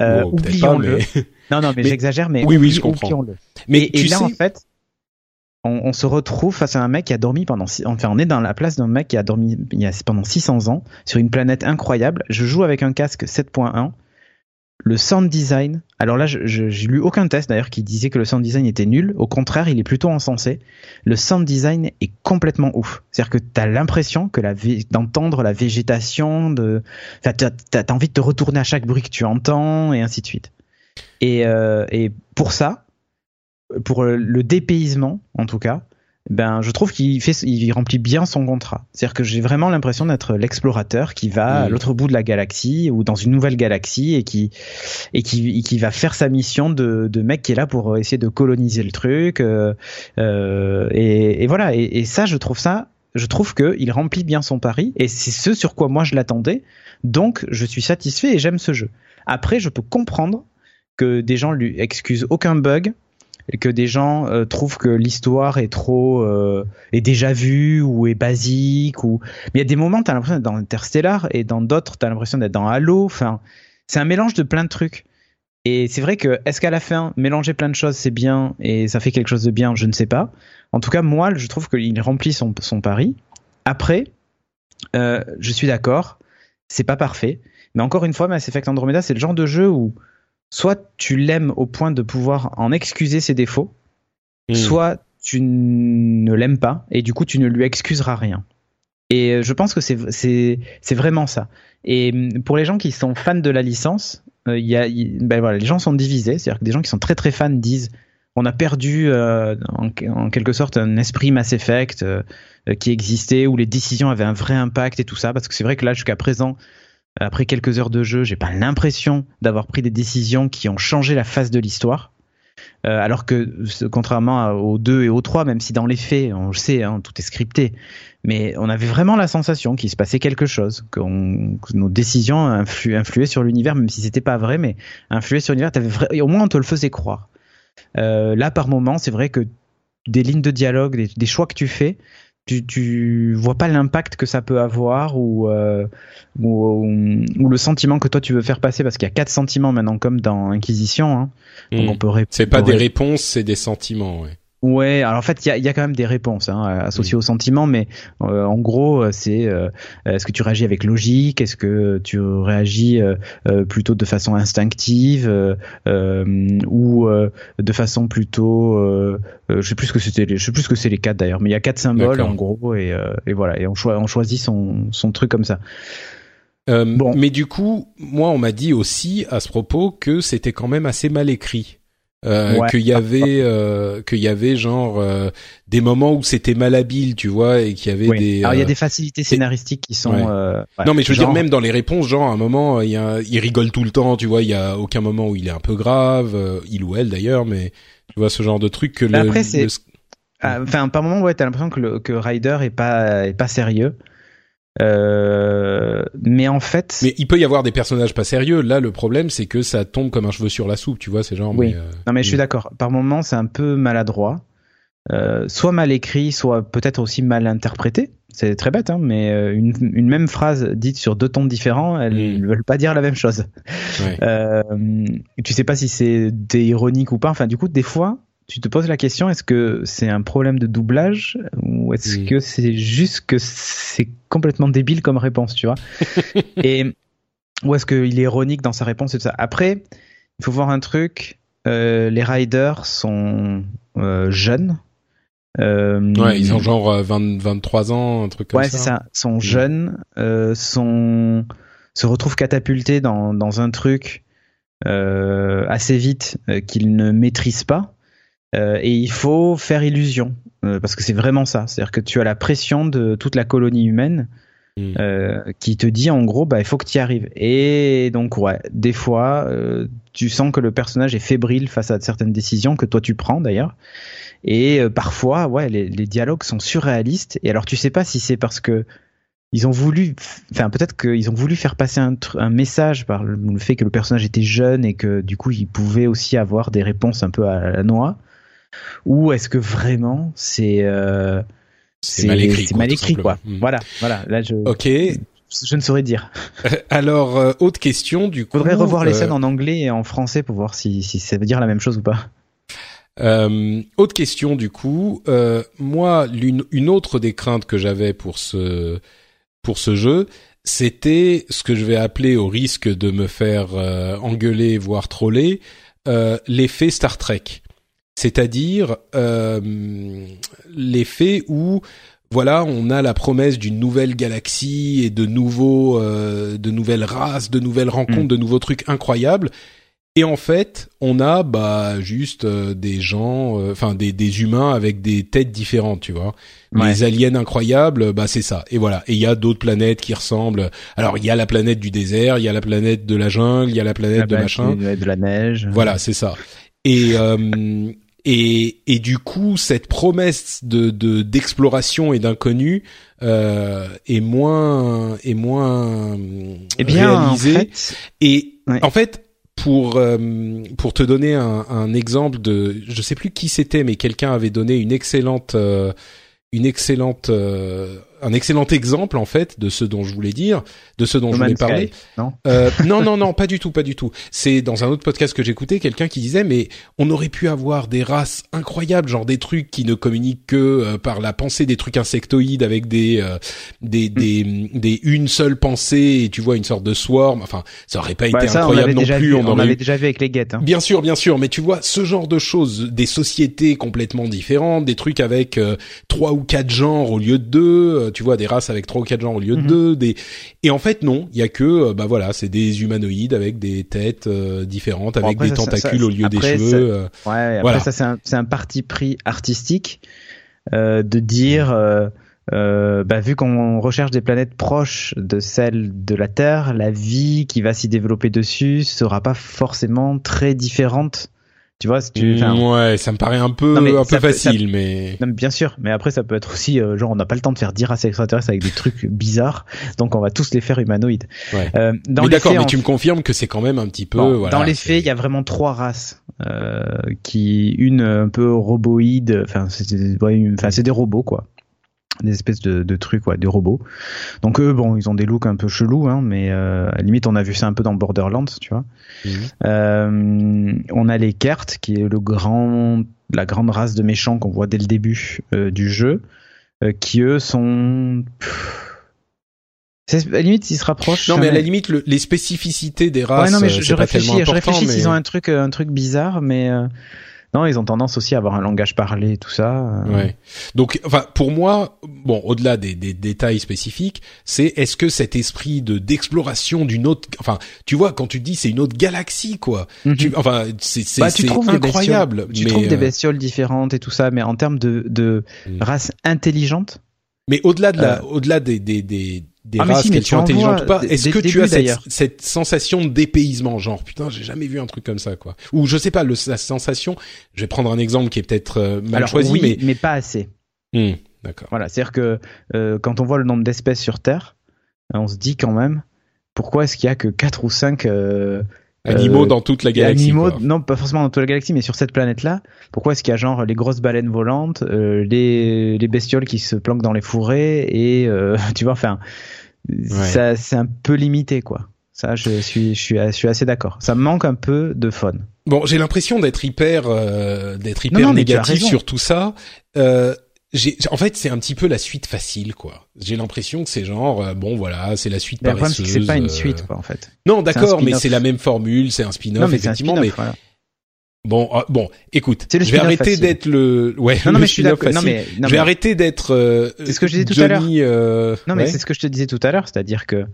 euh, wow, oublions-le. Pas, mais... Non, non, mais, mais j'exagère, mais oui, oui, je comprends. Oublions-le. Mais et, et là, sais... en fait, on, on se retrouve face à un mec qui a dormi pendant... Enfin, on est dans la place d'un mec qui a dormi il y a, pendant six cents ans sur une planète incroyable. Je joue avec un casque sept point un. Le sound design, alors là, je, je, j'ai lu aucun test d'ailleurs qui disait que le sound design était nul. Au contraire, il est plutôt encensé. Le sound design est complètement ouf. C'est-à-dire que t'as l'impression que la vé- d'entendre la végétation, de, enfin, t'as, t'as envie de te retourner à chaque bruit que tu entends et ainsi de suite. Et, euh, et pour ça, pour le dépaysement en tout cas, ben je trouve qu'il fait, il remplit bien son contrat. C'est-à-dire que j'ai vraiment l'impression d'être l'explorateur qui va mmh. à l'autre bout de la galaxie ou dans une nouvelle galaxie et qui et qui, et qui va faire sa mission de, de mec qui est là pour essayer de coloniser le truc. Euh, euh, et, et voilà. Et, et ça, je trouve ça, je trouve que il remplit bien son pari et c'est ce sur quoi moi je l'attendais. Donc je suis satisfait et j'aime ce jeu. Après, je peux comprendre que des gens lui excusent aucun bug. Que des gens euh, trouvent que l'histoire est trop euh, est déjà vue ou est basique ou mais il y a des moments t'as l'impression d'être dans Interstellar et dans d'autres t'as l'impression d'être dans Halo. Enfin, c'est un mélange de plein de trucs et c'est vrai que est-ce qu'à la fin mélanger plein de choses c'est bien et ça fait quelque chose de bien, je ne sais pas. En tout cas moi je trouve qu'il remplit son son pari. Après euh, je suis d'accord, c'est pas parfait mais encore une fois Mass Effect Andromeda c'est le genre de jeu où soit tu l'aimes au point de pouvoir en excuser ses défauts, mmh. soit tu n- ne l'aimes pas et du coup tu ne lui excuseras rien. Et je pense que c'est, c'est, c'est vraiment ça. Et pour les gens qui sont fans de la licence, euh, y a, y, ben voilà, les gens sont divisés. C'est-à-dire que des gens qui sont très très fans disent on a perdu euh, en, en quelque sorte un esprit Mass Effect euh, qui existait, où les décisions avaient un vrai impact et tout ça. Parce que c'est vrai que là jusqu'à présent... Après quelques heures de jeu, j'ai pas l'impression d'avoir pris des décisions qui ont changé la face de l'histoire. Euh, alors que, contrairement aux deux et aux trois, même si dans les faits, on le sait, hein, tout est scripté, mais on avait vraiment la sensation qu'il se passait quelque chose, que, on, que nos décisions influ, influaient sur l'univers, même si c'était pas vrai, mais influaient sur l'univers. T'avais vrai, et au moins, on te le faisait croire. Euh, là, par moment, c'est vrai que des lignes de dialogue, des, des choix que tu fais, Tu, tu vois pas l'impact que ça peut avoir ou, euh, ou, ou, ou le sentiment que toi tu veux faire passer parce qu'il y a quatre sentiments maintenant comme dans Inquisition. Hein. Donc mmh. on peut ré- c'est pas on peut ré- des réponses, c'est des sentiments. Ouais. Ouais, alors en fait, il y a, y a quand même des réponses hein, associées oui. au sentiment, mais euh, en gros, c'est euh, est-ce que tu réagis avec logique, est-ce que tu réagis euh, euh, plutôt de façon instinctive euh, euh, ou euh, de façon plutôt, euh, euh, je sais plus ce que c'était, les, je sais plus ce que c'est les quatre d'ailleurs, mais il y a quatre symboles D'accord. en gros et, euh, et voilà, et on, cho- on choisit son, son truc comme ça. Euh, bon. Mais du coup, moi, on m'a dit aussi à ce propos que c'était quand même assez mal écrit. Euh, ouais. qu'il y avait euh, qu'il y avait genre euh, des moments où c'était malhabile, tu vois, et qu'il y avait oui. des alors il euh, y a des facilités scénaristiques qui sont ouais. Euh, ouais, non mais je veux genre... dire même dans les réponses, genre à un moment il y a il rigole tout le temps, tu vois, il y a aucun moment où il est un peu grave, euh, il ou elle d'ailleurs, mais tu vois ce genre de truc que le, après, c'est... le... enfin par moment ouais t'as l'impression que le, que Ryder est pas est pas sérieux. Euh, mais en fait, mais il peut y avoir des personnages pas sérieux. Là, le problème, c'est que ça tombe comme un cheveu sur la soupe, tu vois, c'est genre. Oui. Mais, euh, non, mais oui. je suis d'accord. Par moments, c'est un peu maladroit, euh, soit mal écrit, soit peut-être aussi mal interprété. C'est très bête, hein, mais une, une même phrase dite sur deux tons différents, elles ne mmh. veulent pas dire la même chose. Oui. Euh, tu sais pas si c'est ironique ou pas. Enfin, du coup, des fois, tu te poses la question, est-ce que c'est un problème de doublage ou est-ce oui. que c'est juste que c'est complètement débile comme réponse, tu vois. Et ou est-ce qu'il est ironique dans sa réponse et tout ça. Après, il faut voir un truc, euh, les riders sont euh, jeunes. Euh, ouais, ils ont genre euh, vingt, vingt-trois ans, un truc comme ouais, ça. Ouais, c'est ça. Sont jeunes, euh, sont, se retrouvent catapultés dans, dans un truc euh, assez vite euh, qu'ils ne maîtrisent pas. Euh, et il faut faire illusion, euh, parce que c'est vraiment ça. C'est-à-dire que tu as la pression de toute la colonie humaine mmh. euh, qui te dit en gros, bah, il faut que tu y arrives. Et donc, ouais, des fois, euh, tu sens que le personnage est fébrile face à certaines décisions que toi tu prends d'ailleurs. Et euh, parfois, ouais, les, les dialogues sont surréalistes. Et alors, tu sais pas si c'est parce que ils ont voulu, enfin peut-être qu'ils ont voulu faire passer un, tr- un message par le fait que le personnage était jeune et que du coup, il pouvait aussi avoir des réponses un peu à la noix. Ou est-ce que vraiment c'est euh, c'est, c'est mal écrit, c'est quoi, mal écrit quoi. Mmh. Voilà, voilà. Là, je okay. je, je ne saurais dire. Alors euh, autre question du coup. Faudrait revoir euh... les scènes en anglais et en français pour voir si si ça veut dire la même chose ou pas. Euh, autre question du coup. Euh, moi, l'une, une autre des craintes que j'avais pour ce pour ce jeu, c'était ce que je vais appeler au risque de me faire euh, engueuler voire troller, euh, l'effet Star Trek. C'est-à-dire euh, l'effet où voilà, on a la promesse d'une nouvelle galaxie et de nouveaux, euh, de nouvelles races, de nouvelles rencontres, mmh. de nouveaux trucs incroyables. Et en fait, on a bah juste euh, des gens, enfin euh, des des humains avec des têtes différentes, tu vois. Ouais. Les aliens incroyables, bah c'est ça. Et voilà. Et il y a d'autres planètes qui ressemblent. Alors il y a la planète du désert, il y a la planète de la jungle, il y a la planète ah, de bah, machin, de la neige. Voilà, c'est ça. Et euh, Et, et du coup, cette promesse de, de d'exploration et d'inconnu euh, est moins est moins eh bien, réalisée. En fait, et ouais. en fait, pour euh, pour te donner un, un exemple de, je sais plus qui c'était, mais quelqu'un avait donné une excellente euh, une excellente euh, un excellent exemple en fait de ce dont je voulais dire, de ce dont no je voulais Sky, parler. Non, euh, non, non, non, pas du tout, pas du tout. C'est dans un autre podcast que j'écoutais, quelqu'un qui disait mais on aurait pu avoir des races incroyables, genre des trucs qui ne communiquent que euh, par la pensée, des trucs insectoïdes avec des euh, des, mm. des des une seule pensée et tu vois une sorte de swarm. Enfin, ça aurait pas bah, été ça, incroyable non plus. Vu, on on avait eu... déjà vu avec les guettes. Hein. Bien sûr, bien sûr, mais tu vois ce genre de choses, des sociétés complètement différentes, des trucs avec euh, trois ou quatre genres au lieu de deux. Tu vois, des races avec trois ou quatre genres au lieu de mmh. deux, des... et en fait non, il y a que bah voilà, c'est des humanoïdes avec des têtes euh, différentes, bon, avec après, des ça, tentacules ça, au lieu après, des cheveux. Ça, ouais, après voilà. ça c'est un, c'est un parti pris artistique euh, de dire euh, euh, bah vu qu'on recherche des planètes proches de celles de la Terre, la vie qui va s'y développer dessus sera pas forcément très différente. Tu vois, si tu, ouais, ça me paraît un peu, non, un peu facile, peut, ça... mais. Non, mais bien sûr. Mais après, ça peut être aussi, euh, genre, on n'a pas le temps de faire dix races extraterrestres avec des trucs bizarres. Donc, on va tous les faire humanoïdes. Ouais. Euh, dans mais les d'accord, faits, mais tu f... me confirmes que c'est quand même un petit peu, bon, voilà. Dans les faits, il y a vraiment trois races, euh, qui, une un peu roboïde, enfin, c'est, ouais, enfin, c'est des robots, quoi. Des espèces de, de trucs, ouais, des robots. Donc, eux, bon, ils ont des looks un peu chelous, hein, mais euh, à la limite, on a vu ça un peu dans Borderlands, tu vois. Mmh. Euh, on a les Kert, qui est le grand la grande race de méchants qu'on voit dès le début euh, du jeu, euh, qui eux sont... Pff, c'est, à la limite, ils se rapprochent. Non, mais à la limite, le, les spécificités des races. Ouais, non, mais je, je réfléchis, je réfléchis mais... s'ils ont un truc, un truc bizarre, mais euh, non, ils ont tendance aussi à avoir un langage parlé et tout ça. Euh... Ouais. Donc, enfin, pour moi, bon, au-delà des, des détails spécifiques, c'est est-ce que cet esprit de d'exploration d'une autre, enfin, tu vois, quand tu dis c'est une autre galaxie, quoi. Mm-hmm. Tu, enfin, c'est, c'est, bah, c'est incroyable. Bestioles, tu mais, trouves euh... des bestioles différentes et tout ça, mais en termes de, de mm. races intelligentes. Mais au-delà de la, euh... au-delà des, des, des des ah races, si, qu'elles sont intelligentes ou pas, d- est-ce que tu as cette, cette sensation de dépaysement, genre putain j'ai jamais vu un truc comme ça quoi, ou je sais pas, le, la sensation, je vais prendre un exemple qui est peut-être euh, mal Alors, choisi oui, mais... mais pas assez mmh, d'accord. Voilà, c'est-à-dire que euh, quand on voit le nombre d'espèces sur Terre, on se dit quand même pourquoi est-ce qu'il y a que quatre ou cinq euh, animaux euh, dans toute la galaxie, animaux, quoi. Non pas forcément dans toute la galaxie mais sur cette planète là, pourquoi est-ce qu'il y a genre les grosses baleines volantes, euh, les, les bestioles qui se planquent dans les fourrés et euh, tu vois enfin ouais. Ça c'est un peu limité quoi. Ça je suis je suis je suis assez d'accord. Ça manque un peu de fun. Bon, j'ai l'impression d'être hyper euh, d'être hyper non, non, négatif sur tout ça. Euh J'ai, en fait, c'est un petit peu la suite facile, quoi. J'ai l'impression que c'est genre, euh, bon, voilà, c'est la suite mais paresseuse. Le problème, c'est que c'est pas une suite, quoi, en fait. Non, d'accord, mais c'est la même formule, c'est un spin-off, non, mais effectivement, c'est un spin-off, mais... Voilà. Bon, ah, bon, écoute, je vais arrêter facile. d'être le, ouais, non, non, le mais je suis d'accord. Non, mais, non, je vais mais... arrêter d'être, euh, c'est ce que je disais tout Johnny, à l'heure. Euh... Non, mais ouais. c'est ce que je te disais tout à l'heure, c'est-à-dire que,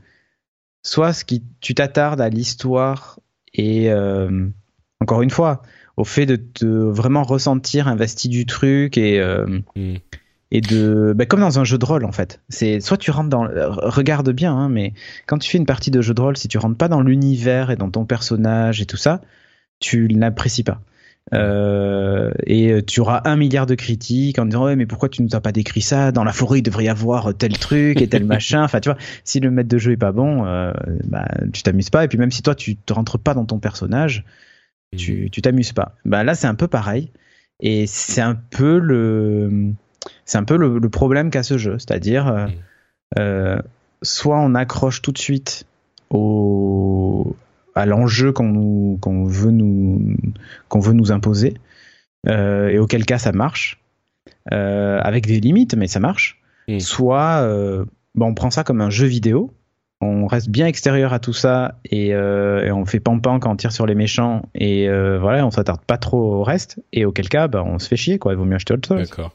soit ce qui, tu t'attardes à l'histoire et, euh, encore une fois, au fait de te vraiment ressentir investi du truc et euh, mmh. et de bah comme dans un jeu de rôle en fait, c'est soit tu rentres dans regarde bien hein, mais quand tu fais une partie de jeu de rôle, si tu rentres pas dans l'univers et dans ton personnage et tout ça, tu n'apprécies pas euh, et tu auras un milliard de critiques en disant ouais mais pourquoi tu nous as pas décrit ça, dans la forêt il devrait y avoir tel truc et tel machin, enfin tu vois, si le maître de jeu est pas bon euh, bah tu t'amuses pas, et puis même si toi tu te rentres pas dans ton personnage, Tu, tu t'amuses pas. Bah là c'est un peu pareil et c'est un peu le c'est un peu le, le problème qu'a ce jeu, c'est-à-dire euh, euh, soit on accroche tout de suite au à l'enjeu qu'on nous qu'on veut nous qu'on veut nous imposer euh, et auquel cas ça marche euh, avec des limites mais ça marche. Mmh. Soit euh, bah, on prend ça comme un jeu vidéo. On reste bien extérieur à tout ça et, euh, et on fait pan-pan quand on tire sur les méchants et euh, voilà, on s'attarde pas trop au reste et auquel cas, bah, on se fait chier quoi. Il vaut mieux acheter autre chose. D'accord.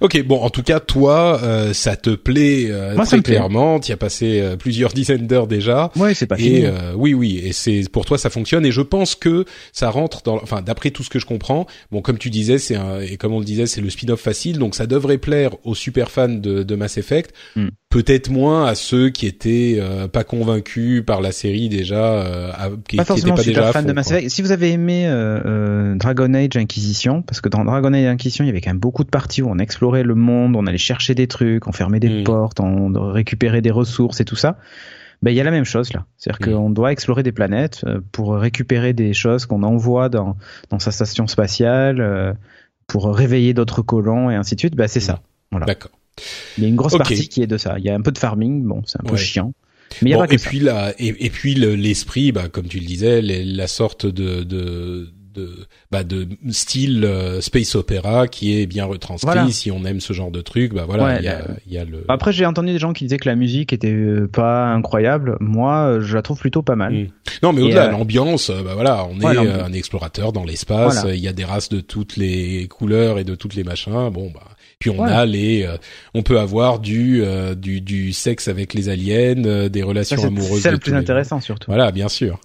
Ok, bon, en tout cas, toi, euh, ça te plaît euh, Moi, très clairement. Plaît. T'y as passé euh, plusieurs dizaines d'heures déjà. Ouais, c'est pas et, fini. Euh, oui, oui, et c'est pour toi, ça fonctionne. Et je pense que ça rentre dans, enfin, d'après tout ce que je comprends. Bon, comme tu disais, c'est un, et comme on le disait, c'est le spin-off facile, donc ça devrait plaire aux super fans de, de Mass Effect. Mm. Peut-être moins à ceux qui étaient euh, pas convaincus par la série déjà, euh, à, qui, pas qui étaient pas déjà fan de Mass Effect. Si vous avez aimé euh, euh, Dragon Age Inquisition, parce que dans Dragon Age Inquisition, il y avait quand même beaucoup de parties où on explorait le monde, on allait chercher des trucs, on fermait des mmh. portes, on récupérait des ressources et tout ça. Ben il y a la même chose là, c'est-à-dire mmh. qu'on doit explorer des planètes pour récupérer des choses qu'on envoie dans dans sa station spatiale, pour réveiller d'autres colons et ainsi de suite. Ben c'est mmh. ça. Voilà. D'accord. Il y a une grosse okay. partie qui est de ça. Il y a un peu de farming, bon, c'est un peu ouais. chiant. Mais il y a bon, pas que et, ça. Puis la, et, et puis le, l'esprit, bah, comme tu le disais, les, la sorte de, de, de, bah, de style euh, space opéra qui est bien retranscrit. Voilà. Si on aime ce genre de truc, bah voilà. Ouais, il y a, euh, il y a le... Après, j'ai entendu des gens qui disaient que la musique était pas incroyable. Moi, je la trouve plutôt pas mal. Mmh. Non, mais et au-delà, euh... l'ambiance, bah voilà, on ouais, est l'ambiance. Un explorateur dans l'espace. Voilà. Il y a des races de toutes les couleurs et de toutes les machins. Bon, bah. Puis on ouais. a les, euh, on peut avoir du, euh, du du sexe avec les aliens, euh, des relations ça, c'est amoureuses. C'est le plus intéressant surtout. Voilà, bien sûr.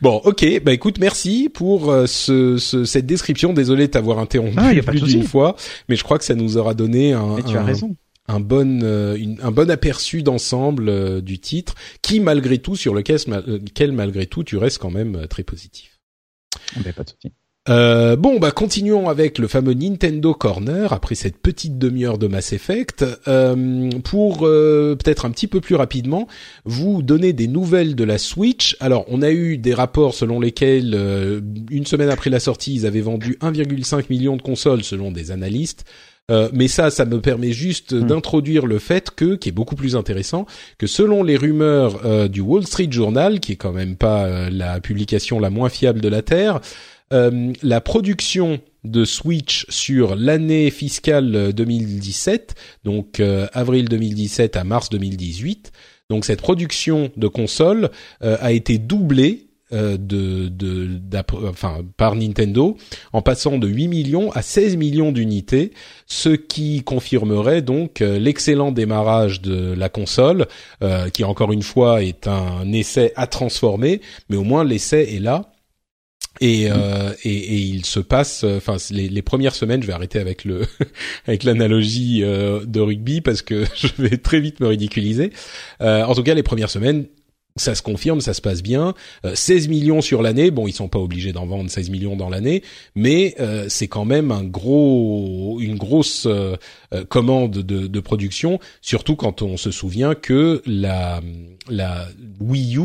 Bon, ok, bah écoute, merci pour euh, ce, ce cette description. Désolé de t'avoir interrompu ah, plus d'une soucis. fois, mais je crois que ça nous aura donné un. Mais tu un... as raison. un bon euh, une, un bon aperçu d'ensemble euh, du titre, qui malgré tout sur lequel quel, malgré tout tu restes quand même euh, très positif. Ben pas de souci. Euh, bon, bah continuons avec le fameux Nintendo Corner après cette petite demi-heure de Mass Effect euh, pour euh, peut-être un petit peu plus rapidement vous donner des nouvelles de la Switch. Alors, on a eu des rapports selon lesquels euh, une semaine après la sortie, ils avaient vendu un virgule cinq million de consoles selon des analystes. Euh, mais ça, ça me permet juste mmh. d'introduire le fait que, qui est beaucoup plus intéressant, que selon les rumeurs euh, du Wall Street Journal, qui est quand même pas euh, la publication la moins fiable de la Terre, euh, la production de Switch sur l'année fiscale deux mille dix-sept, donc euh, avril deux mille dix-sept à mars deux mille dix-huit. Donc cette production de consoles euh, a été doublée euh, de, de, enfin, par Nintendo, en passant de huit millions à seize millions d'unités, ce qui confirmerait donc euh, l'excellent démarrage de la console, euh, qui encore une fois est un essai à transformer, mais au moins l'essai est là. Et, euh, et et il se passe, enfin les, les premières semaines, je vais arrêter avec le avec l'analogie euh, de rugby parce que je vais très vite me ridiculiser. Euh, en tout cas, les premières semaines, ça se confirme, ça se passe bien. Euh, seize millions sur l'année, bon, ils sont pas obligés d'en vendre seize millions dans l'année, mais euh, c'est quand même un gros, une grosse euh, commande de, de production, surtout quand on se souvient que la la Wii U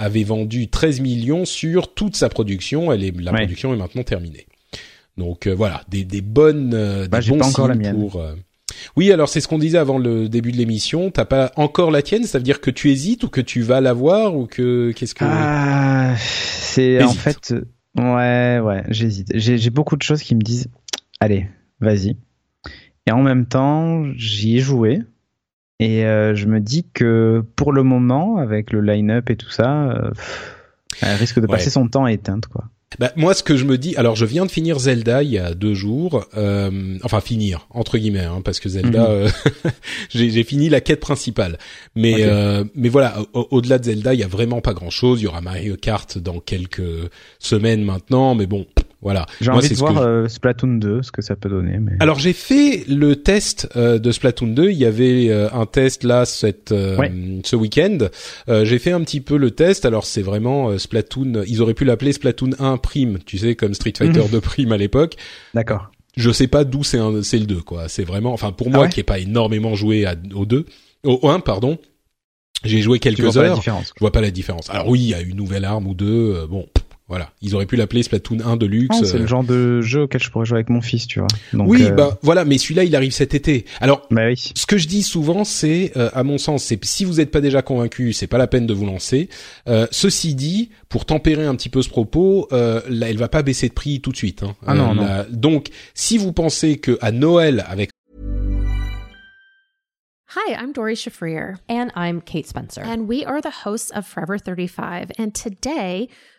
avait vendu treize millions sur toute sa production. Elle est, la ouais. production est maintenant terminée. Donc euh, voilà, des, des bonnes, euh, bah, des bons signes pour. Euh... Oui, alors c'est ce qu'on disait avant le début de l'émission. T'as pas encore la tienne, ça veut dire que tu hésites ou que tu vas l'avoir ou que qu'est-ce que. Ah, c'est Hésite. En fait, ouais, ouais, j'hésite. J'ai, j'ai beaucoup de choses qui me disent, allez, vas-y. Et en même temps, j'y ai joué. Et euh, je me dis que pour le moment, avec le line-up et tout ça, euh, elle risque de passer ouais. son temps à éteinte, quoi. Bah, moi, ce que je me dis, alors je viens de finir Zelda il y a deux jours, euh, enfin finir entre guillemets, hein, parce que Zelda, mm-hmm. euh, j'ai, j'ai fini la quête principale. Mais okay. euh, mais voilà, au, au-delà de Zelda, il y a vraiment pas grand-chose. Il y aura Mario Kart dans quelques semaines maintenant, mais bon. Voilà. J'ai Moi, envie de voir que... euh, Splatoon deux, ce que ça peut donner. Mais... Alors j'ai fait le test euh, de Splatoon deux. Il y avait euh, un test là cette euh, ouais. ce week-end. Euh, j'ai fait un petit peu le test. Alors c'est vraiment euh, Splatoon. Ils auraient pu l'appeler Splatoon un Prime, tu sais, comme Street Fighter mmh. deux Prime à l'époque. D'accord. Je sais pas d'où c'est, un, c'est le deux quoi. C'est vraiment. Enfin pour moi ah ouais qui ai pas énormément joué à, au deux, au un pardon. J'ai joué quelques tu vois heures. Je vois pas la différence. Alors oui, il y a une nouvelle arme ou deux. Euh, bon. Voilà, ils auraient pu l'appeler Splatoon un Deluxe. Oh, c'est le genre de jeu auquel je pourrais jouer avec mon fils, tu vois. Donc, oui, euh... bah voilà, mais celui-là, il arrive cet été. Alors, bah oui. ce que je dis souvent, c'est, euh, à mon sens, c'est si vous n'êtes pas déjà convaincu, c'est pas la peine de vous lancer. Euh, ceci dit, pour tempérer un petit peu ce propos, euh, là, elle va pas baisser de prix tout de suite. Hein. Ah euh, non, non. La... Donc, si vous pensez que à Noël, avec Hi, I'm Dori Shafrir. And I'm Kate Spencer. And we are the hosts of Forever thirty-five. And today...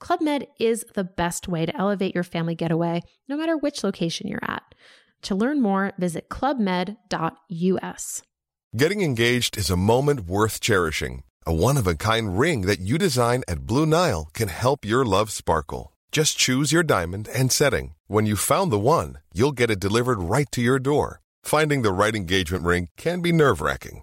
Club Med is the best way to elevate your family getaway, no matter which location you're at. To learn more, visit club med dot u s. Getting engaged is a moment worth cherishing. A one-of-a-kind ring that you design at Blue Nile can help your love sparkle. Just choose your diamond and setting. When you've found the one, you'll get it delivered right to your door. Finding the right engagement ring can be nerve-wracking.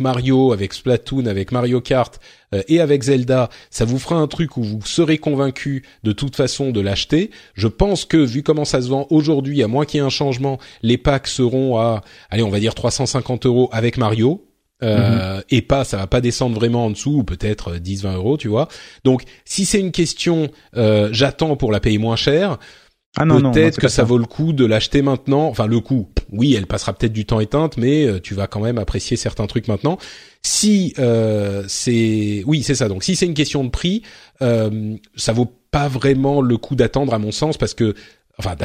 Mario, avec Splatoon, avec Mario Kart euh, et avec Zelda, ça vous fera un truc où vous serez convaincu de toute façon de l'acheter. Je pense que vu comment ça se vend aujourd'hui, à moins qu'il y ait un changement, les packs seront à, allez, on va dire trois cent cinquante euros avec Mario. Euh, mm-hmm. Et pas, ça va pas descendre vraiment en dessous, ou peut-être dix, vingt euros, tu vois. Donc, si c'est une question, euh, j'attends pour la payer moins cher. Ah non, peut-être non, non, que ça, ça vaut le coup de l'acheter maintenant. Enfin, le coup, oui, elle passera peut-être du temps éteinte, mais euh, tu vas quand même apprécier certains trucs maintenant. Si euh, c'est, oui, c'est ça. Donc, si c'est une question de prix, euh, ça vaut pas vraiment le coup d'attendre, à mon sens, parce que, enfin,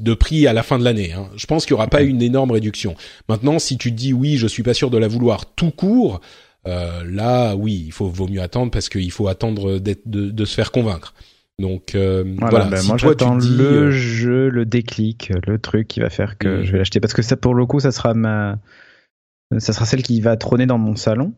de prix à la fin de l'année. Hein. Je pense qu'il y aura pas une énorme réduction. Maintenant, si tu te dis oui, je suis pas sûr de la vouloir tout court, euh, là, oui, il faut vaut mieux attendre parce qu'il faut attendre d'être, de, de se faire convaincre. Donc euh, voilà, voilà. Ben, si moi toi, j'attends tu dis, le euh... jeu, le déclic, le truc qui va faire que mmh. je vais l'acheter, parce que ça pour le coup ça sera ma ça sera celle qui va trôner dans mon salon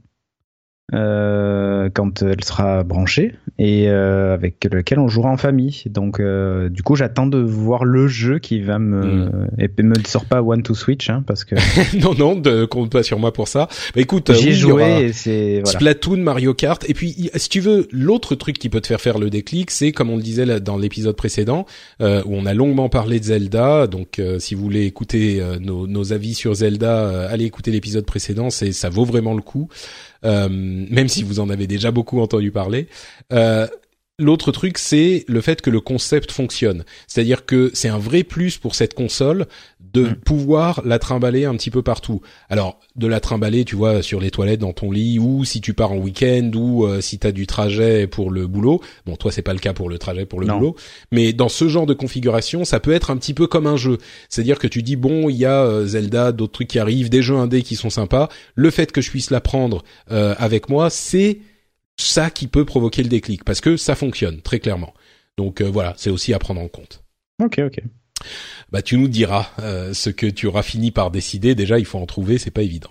euh, quand elle sera branchée et euh, avec lequel on jouera en famille. Donc, euh, du coup, j'attends de voir le jeu qui va me... Mm. Et me sort pas One to Switch, hein, parce que... non, non, ne compte pas sur moi pour ça. Bah, écoute, j'ai oui, joué et c'est... Voilà. Splatoon, Mario Kart. Et puis, si tu veux, l'autre truc qui peut te faire faire le déclic, c'est, comme on le disait là, dans l'épisode précédent, euh, où on a longuement parlé de Zelda. Donc, euh, si vous voulez écouter euh, nos, nos avis sur Zelda, euh, allez écouter l'épisode précédent, c'est, ça vaut vraiment le coup. Euh, même si vous en avez déjà beaucoup entendu parler. Euh, l'autre truc, c'est le fait que le concept fonctionne. C'est-à-dire que c'est un vrai plus pour cette console de mmh. pouvoir la trimballer un petit peu partout. Alors, de la trimballer, tu vois, sur les toilettes, dans ton lit, ou si tu pars en week-end, ou euh, si t'as du trajet pour le boulot. Bon, toi, c'est pas le cas pour le trajet pour le non. boulot. Mais dans ce genre de configuration, ça peut être un petit peu comme un jeu. C'est-à-dire que tu dis, bon, il y a euh, Zelda, d'autres trucs qui arrivent, des jeux indés qui sont sympas. Le fait que je puisse la prendre euh, avec moi, c'est ça qui peut provoquer le déclic. Parce que ça fonctionne, très clairement. Donc euh, voilà, c'est aussi à prendre en compte. Ok, ok. Bah, tu nous diras euh, ce que tu auras fini par décider. Déjà, il faut en trouver, c'est pas évident.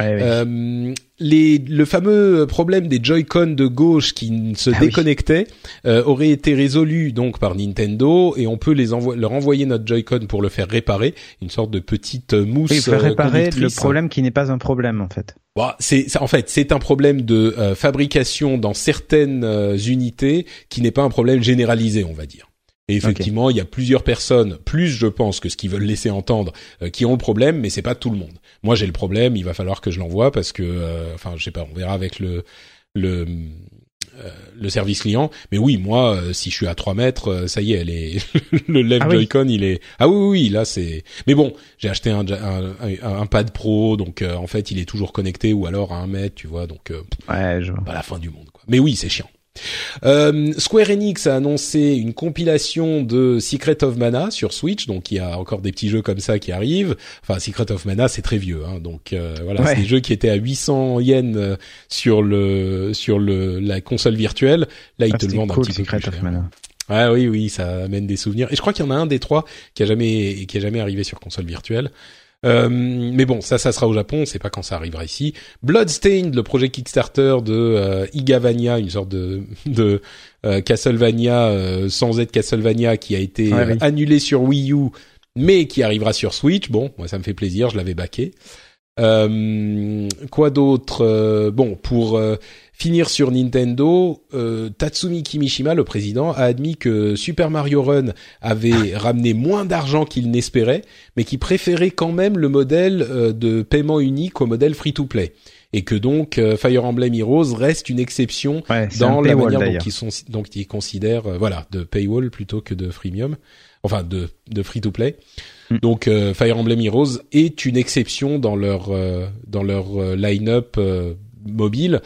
Ouais, ouais. Euh, les, le fameux problème des Joy-Con de gauche qui se ah déconnectaient oui. euh, aurait été résolu donc par Nintendo et on peut les envo- leur envoyer notre Joy-Con pour le faire réparer, une sorte de petite mousse. Oui, il faut réparer le problème qui n'est pas un problème en fait. Bah, c'est, ça, en fait, c'est un problème de euh, fabrication dans certaines euh, unités qui n'est pas un problème généralisé, on va dire. Et effectivement, okay. il y a plusieurs personnes, plus je pense que ce qu'ils veulent laisser entendre, euh, qui ont le problème, mais c'est pas tout le monde. Moi, j'ai le problème, il va falloir que je l'envoie parce que, euh, enfin, je sais pas, on verra avec le le, euh, le service client. Mais oui, moi, euh, si je suis à trois mètres, euh, ça y est, elle est le left ah Joy-Con, oui. il est ah oui, oui, oui, là c'est. Mais bon, j'ai acheté un un, un, un pad pro, donc euh, en fait, il est toujours connecté ou alors à un mètre, tu vois, donc euh, ouais, je vois. Pas la fin du monde, quoi. Mais oui, c'est chiant. Euh, Square Enix a annoncé une compilation de Secret of Mana sur Switch, donc il y a encore des petits jeux comme ça qui arrivent. Enfin, Secret of Mana, c'est très vieux, hein, donc euh, voilà, ouais. c'est des jeux qui étaient à huit cents yens sur le sur le la console virtuelle. Là, ils ah, te le vendent cool, un petit Secret peu plus of cher. Mana. Ah oui, oui, ça amène des souvenirs. Et je crois qu'il y en a un des trois qui a jamais qui a jamais arrivé sur console virtuelle. Euh, mais bon, ça, ça sera au Japon, on sait pas quand ça arrivera ici. Bloodstained, le projet Kickstarter de euh, Igavania, une sorte de, de euh, Castlevania euh, sans être Castlevania, qui a été ouais, oui. annulé sur Wii U, mais qui arrivera sur Switch. Bon, moi, ça me fait plaisir, je l'avais backé. Euh, quoi d'autre euh, Bon, pour euh, finir sur Nintendo, euh, Tatsumi Kimishima, le président, a admis que Super Mario Run avait ramené moins d'argent qu'il n'espérait, mais qu'il préférait quand même le modèle euh, de paiement unique au modèle free-to-play. Et que donc euh, Fire Emblem Heroes reste une exception ouais, dans la paywall, manière dont ils, sont, dont ils considèrent euh, voilà, de paywall plutôt que de freemium, enfin de, de free-to-play. Donc euh, Fire Emblem Heroes est une exception dans leur euh, dans leur euh, line-up euh, mobile.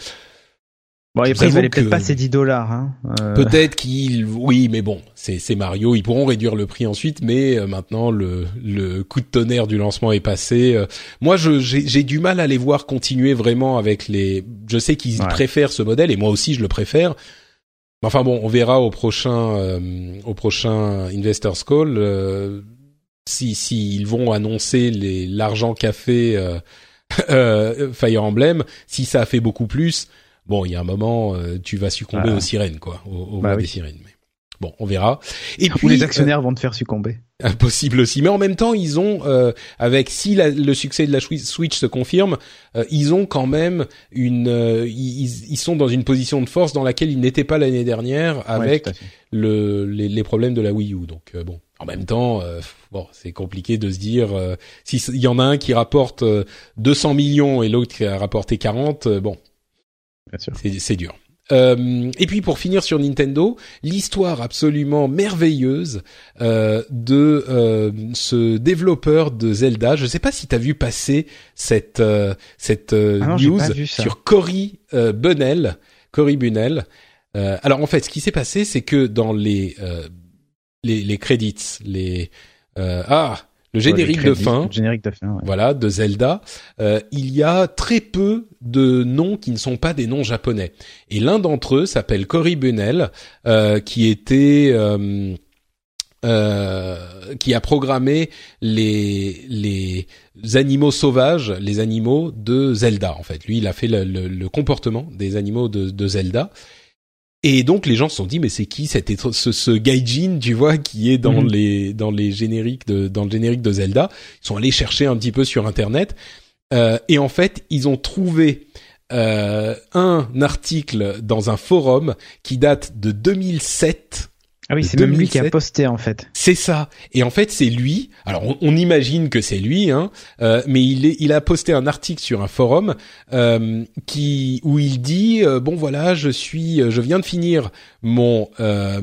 Bon, et après, ils valaient peut-être pas ces dix dollars, hein. Euh... Peut-être qu'ils, oui, mais bon, c'est, c'est Mario, ils pourront réduire le prix ensuite, mais euh, maintenant, le, le coup de tonnerre du lancement est passé. Euh, moi, je, j'ai, j'ai du mal à les voir continuer vraiment avec les, je sais qu'ils ouais. préfèrent ce modèle, et moi aussi, je le préfère. Enfin bon, on verra au prochain, euh, au prochain Investors Call, euh, si, si ils vont annoncer les, l'argent qu'a fait, euh, euh, Fire Emblem, si ça a fait beaucoup plus, bon, il y a un moment, euh, tu vas succomber ah, aux sirènes, quoi, aux, aux bah voix oui. des sirènes. Mais bon, on verra. Et puis, les actionnaires euh, vont te faire succomber. Impossible aussi. Mais en même temps, ils ont, euh, avec si la, le succès de la Switch se confirme, euh, ils ont quand même une, euh, ils, ils sont dans une position de force dans laquelle ils n'étaient pas l'année dernière avec ouais, le, les, les problèmes de la Wii U. Donc euh, bon. En même temps, euh, bon, c'est compliqué de se dire euh, s'il y en a un qui rapporte euh, deux cents millions et l'autre qui a rapporté quarante, euh, bon. Bien sûr. C'est, c'est dur. Euh, et puis pour finir sur Nintendo, l'histoire absolument merveilleuse euh, de euh, ce développeur de Zelda. Je ne sais pas si tu as vu passer cette euh, cette euh, ah non, news sur Cory euh, Bunel. Cory Bunel. Euh, alors en fait, ce qui s'est passé, c'est que dans les euh, les, les credits, les euh, ah le générique, ouais, crédits, de fin, le générique de fin, ouais. voilà, de Zelda, euh, il y a très peu de noms qui ne sont pas des noms japonais. Et l'un d'entre eux s'appelle Cory Bunel, euh, qui était euh, euh, qui a programmé les les animaux sauvages, les animaux de Zelda. En fait, lui, il a fait le, le, le comportement des animaux de, de Zelda. Et donc les gens se sont dit mais c'est qui cet ce, ce gaijin, tu vois, qui est dans mmh. les dans les génériques de dans le générique de Zelda. Ils sont allés chercher un petit peu sur internet euh, et en fait ils ont trouvé euh, un article dans un forum qui date de deux mille sept. Ah oui, c'est deux mille sept. Même lui qui a posté en fait. C'est ça. Et en fait c'est lui. Alors on, on imagine que c'est lui, hein, euh, mais il est, il a posté un article sur un forum euh, qui où il dit euh, bon voilà, je suis, je viens de finir mon euh,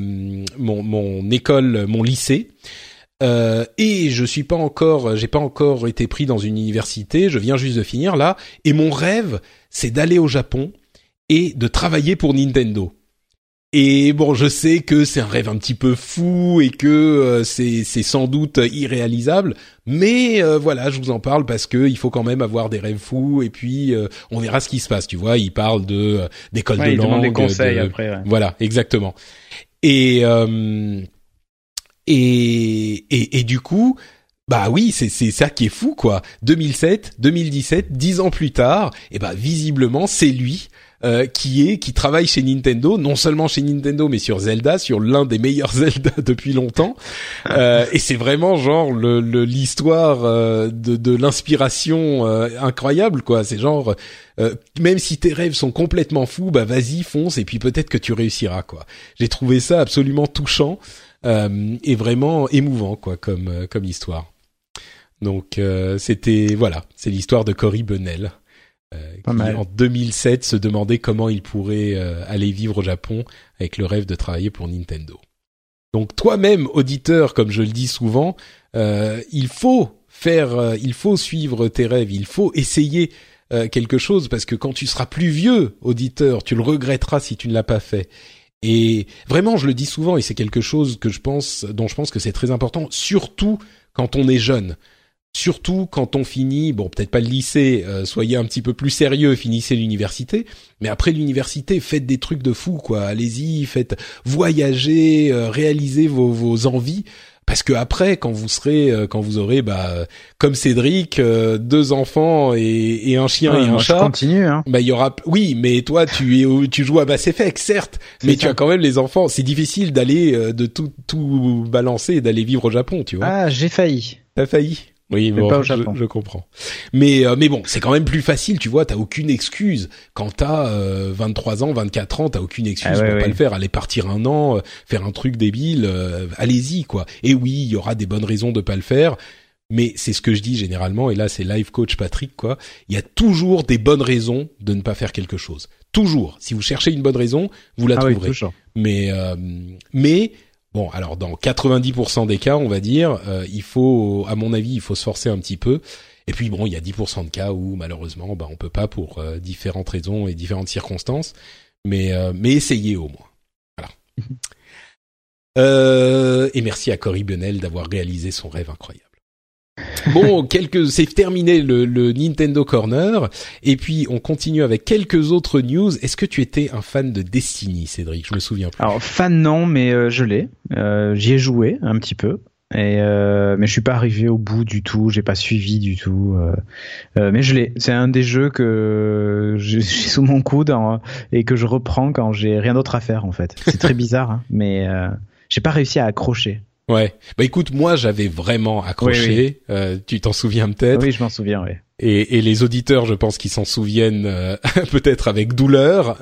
mon mon école, mon lycée, euh, et je suis pas encore, j'ai pas encore été pris dans une université. Je viens juste de finir là, et mon rêve c'est d'aller au Japon et de travailler pour Nintendo. Et bon, je sais que c'est un rêve un petit peu fou et que euh, c'est c'est sans doute irréalisable, mais euh, voilà, je vous en parle parce que il faut quand même avoir des rêves fous et puis euh, on verra ce qui se passe, tu vois. Il parle de d'école ouais, de langue, il demande des conseils de, après. Ouais. Voilà, exactement. Et euh, et et et du coup, bah oui, c'est c'est ça qui est fou quoi. deux mille sept, deux mille dix-sept, dix ans plus tard, et bah visiblement c'est lui. Euh, qui est qui travaille chez Nintendo, non seulement chez Nintendo mais sur Zelda, sur l'un des meilleurs Zelda depuis longtemps. Euh, et c'est vraiment genre le, le l'histoire euh, de de l'inspiration euh, incroyable quoi. C'est genre euh, même si tes rêves sont complètement fous, bah vas-y fonce et puis peut-être que tu réussiras quoi. J'ai trouvé ça absolument touchant euh, et vraiment émouvant quoi comme comme histoire. Donc euh, c'était voilà, c'est l'histoire de Cory Bunel. Euh, qui en deux mille sept se demandait comment il pourrait euh, aller vivre au Japon avec le rêve de travailler pour Nintendo. Donc toi-même auditeur, comme je le dis souvent, euh, il faut faire, euh, il faut suivre tes rêves, il faut essayer euh, quelque chose parce que quand tu seras plus vieux auditeur, tu le regretteras si tu ne l'as pas fait. Et vraiment, je le dis souvent et c'est quelque chose que je pense, dont je pense que c'est très important, surtout quand on est jeune. Surtout quand on finit, bon peut-être pas le lycée, euh, soyez un petit peu plus sérieux, finissez l'université, mais après l'université, faites des trucs de fou quoi, allez-y, faites voyager, euh, réalisez vos, vos envies, parce que après quand vous serez, euh, quand vous aurez, bah comme Cédric, euh, deux enfants et, et un chien ouais, et un moi, chat, je continue, hein. Bah il y aura, oui, mais toi tu es, tu joues à Mass Effect certes, c'est mais ça. Tu as quand même les enfants, c'est difficile d'aller euh, de tout tout balancer et d'aller vivre au Japon, tu vois. Ah j'ai failli. T'as failli. Oui, bon, je, je comprends. Mais euh, mais bon, c'est quand même plus facile, tu vois, t'as aucune excuse. Quand t'as euh, vingt-trois ans, vingt-quatre ans, t'as aucune excuse ah, pour ouais, pas ouais. le faire. Allez partir un an, euh, faire un truc débile, euh, allez-y, quoi. Et oui, il y aura des bonnes raisons de pas le faire, mais c'est ce que je dis généralement, et là c'est live coach Patrick, quoi. Il y a toujours des bonnes raisons de ne pas faire quelque chose. Toujours. Si vous cherchez une bonne raison, vous la ah, trouverez. Oui, mais, euh, mais... Bon, alors dans quatre-vingt-dix pour cent des cas, on va dire, euh, il faut, à mon avis, il faut se forcer un petit peu. Et puis bon, il y a dix pour cent de cas où malheureusement, bah, on peut pas pour euh, différentes raisons et différentes circonstances. Mais, euh, mais essayez au moins. Voilà. euh, et merci à Cory Bunel d'avoir réalisé son rêve incroyable. Bon, quelques, c'est terminé le, le Nintendo Corner. Et puis, on continue avec quelques autres news. Est-ce que tu étais un fan de Destiny, Cédric? Je me souviens plus. Alors, fan non, mais euh, je l'ai. Euh, j'y ai joué un petit peu. Et, euh, mais je suis pas arrivé au bout du tout. J'ai pas suivi du tout. Euh, euh, mais je l'ai. C'est un des jeux que j'ai sous mon coude hein, et que je reprends quand j'ai rien d'autre à faire, en fait. C'est très bizarre, hein, mais euh, j'ai pas réussi à accrocher. Ouais. Bah écoute, moi j'avais vraiment accroché. Oui, oui. Euh, tu t'en souviens peut-être. Oui, je m'en souviens. Oui. Et, et les auditeurs, je pense qu'ils s'en souviennent euh, peut-être avec douleur.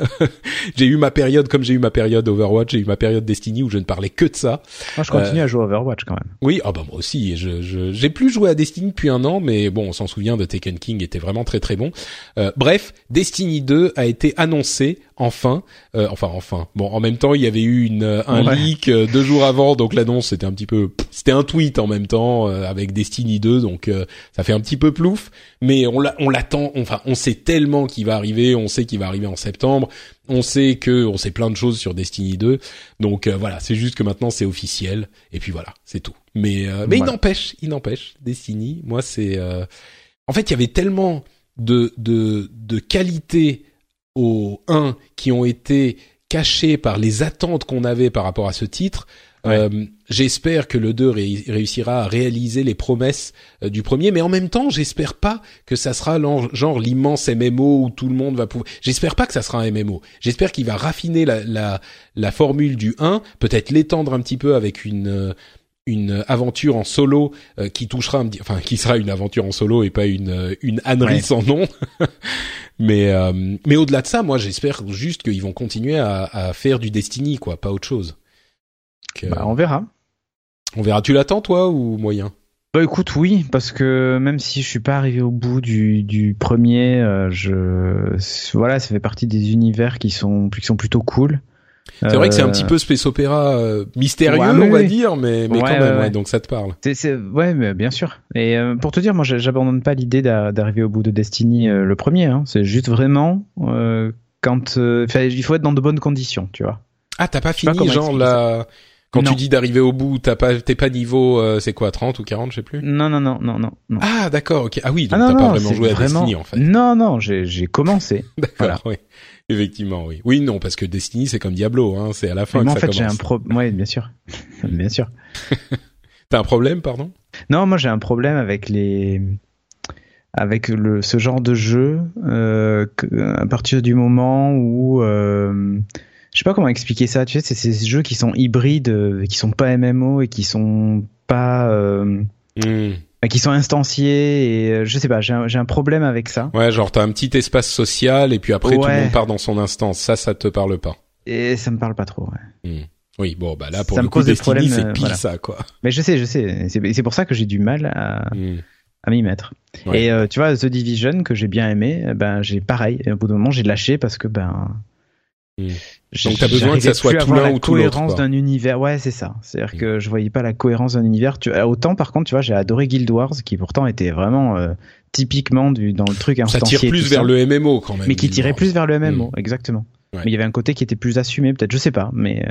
J'ai eu ma période, comme j'ai eu ma période Overwatch, j'ai eu ma période Destiny où je ne parlais que de ça. Moi, je continue euh, à jouer à Overwatch quand même. Oui, ah bah moi aussi. Je, je, j'ai plus joué à Destiny depuis un an, mais bon, on s'en souvient de Taken King, était vraiment très très bon. Euh, bref, Destiny deux a été annoncé. Enfin, euh, enfin, enfin. Bon, en même temps, il y avait eu une, un ouais. leak euh, deux jours avant, donc l'annonce c'était un petit peu, c'était un tweet en même temps euh, avec Destiny deux, donc euh, ça fait un petit peu plouf. Mais on, l'a, on l'attend, on, enfin, on sait tellement qu'il va arriver, on sait qu'il va arriver en septembre, on sait que, on sait plein de choses sur Destiny deux, donc euh, voilà, c'est juste que maintenant c'est officiel et puis voilà, c'est tout. Mais, euh, mais voilà. il n'empêche, il n'empêche, Destiny, moi c'est, euh... en fait, il y avait tellement de de de qualités aux un qui ont été cachés par les attentes qu'on avait par rapport à ce titre Ouais. Euh, j'espère que le deux ré- réussira à réaliser les promesses euh, du premier, mais en même temps, j'espère pas que ça sera genre l'immense M M O où tout le monde va pouvoir... J'espère pas que ça sera un M M O. J'espère qu'il va raffiner la, la, la formule du un, peut-être l'étendre un petit peu avec une... Euh, une aventure en solo euh, qui touchera, un, enfin qui sera une aventure en solo et pas une une ânerie ouais. sans nom. mais euh, mais au-delà de ça, moi j'espère juste qu'ils vont continuer à, à faire du Destiny, quoi, pas autre chose. Donc, bah, euh, on verra. On verra. Tu l'attends toi ou moyen? Bah écoute, oui, parce que même si je suis pas arrivé au bout du du premier, euh, je voilà, ça fait partie des univers qui sont qui sont plutôt cool. C'est vrai que c'est un petit peu space opéra euh, mystérieux, ouais, on va oui. dire, mais, mais ouais, quand même, ouais, ouais. donc ça te parle. C'est, c'est... Ouais, mais bien sûr. Et euh, pour te dire, moi, j'abandonne pas l'idée d'a... d'arriver au bout de Destiny euh, le premier. Hein. C'est juste vraiment euh, quand euh... Enfin, il faut être dans de bonnes conditions, tu vois. Ah, t'as pas fini, pas genre la... quand non. tu dis d'arriver au bout, t'as pas, t'es pas niveau, euh, c'est quoi, trente ou quarante, je sais plus. Non, non, non, non, non. Ah, d'accord, ok. Ah oui, donc ah, non, t'as non, pas vraiment joué à vraiment... Destiny en fait. Non, non, j'ai, j'ai commencé. D'accord, voilà. oui. Effectivement, oui. Oui, non, parce que Destiny, c'est comme Diablo, hein, c'est à la fin mais que en ça fait, commence. J'ai un pro... Ouais, bien sûr, bien sûr. T'as un problème, pardon? Non, moi j'ai un problème avec les, avec le ce genre de jeu euh, à partir du moment où, euh... je sais pas comment expliquer ça. Tu sais, c'est ces jeux qui sont hybrides, qui sont pas M M O et qui sont pas, euh... mm. qui sont instanciés et euh, je sais pas, j'ai un, j'ai un problème avec ça. Ouais, genre t'as un petit espace social et puis après ouais. tout le monde part dans son instance. Ça, ça te parle pas? Et ça me parle pas trop, ouais. Mmh. Oui, bon, bah là, pour ça le coup, Destiny, c'est pile voilà. ça, quoi. Mais je sais, je sais. C'est, c'est pour ça que j'ai du mal à, mmh. à m'y mettre. Ouais. Et euh, tu vois, The Division, que j'ai bien aimé, ben j'ai pareil. Et au bout d'un moment, j'ai lâché parce que, ben... Mmh. Donc t'as besoin que ça soit tout l'un ou tout l'autre. La cohérence d'un univers, ouais, c'est ça. C'est-à-dire mmh. que je voyais pas la cohérence d'un univers. Tu... Autant par contre, tu vois, j'ai adoré Guild Wars, qui pourtant était vraiment euh, typiquement du dans le truc instantié. Ça tire plus vers ça. Le M M O quand même. Mais qui tirait plus vers le M M O, mmh. exactement. Ouais. Mais il y avait un côté qui était plus assumé, peut-être, je sais pas, mais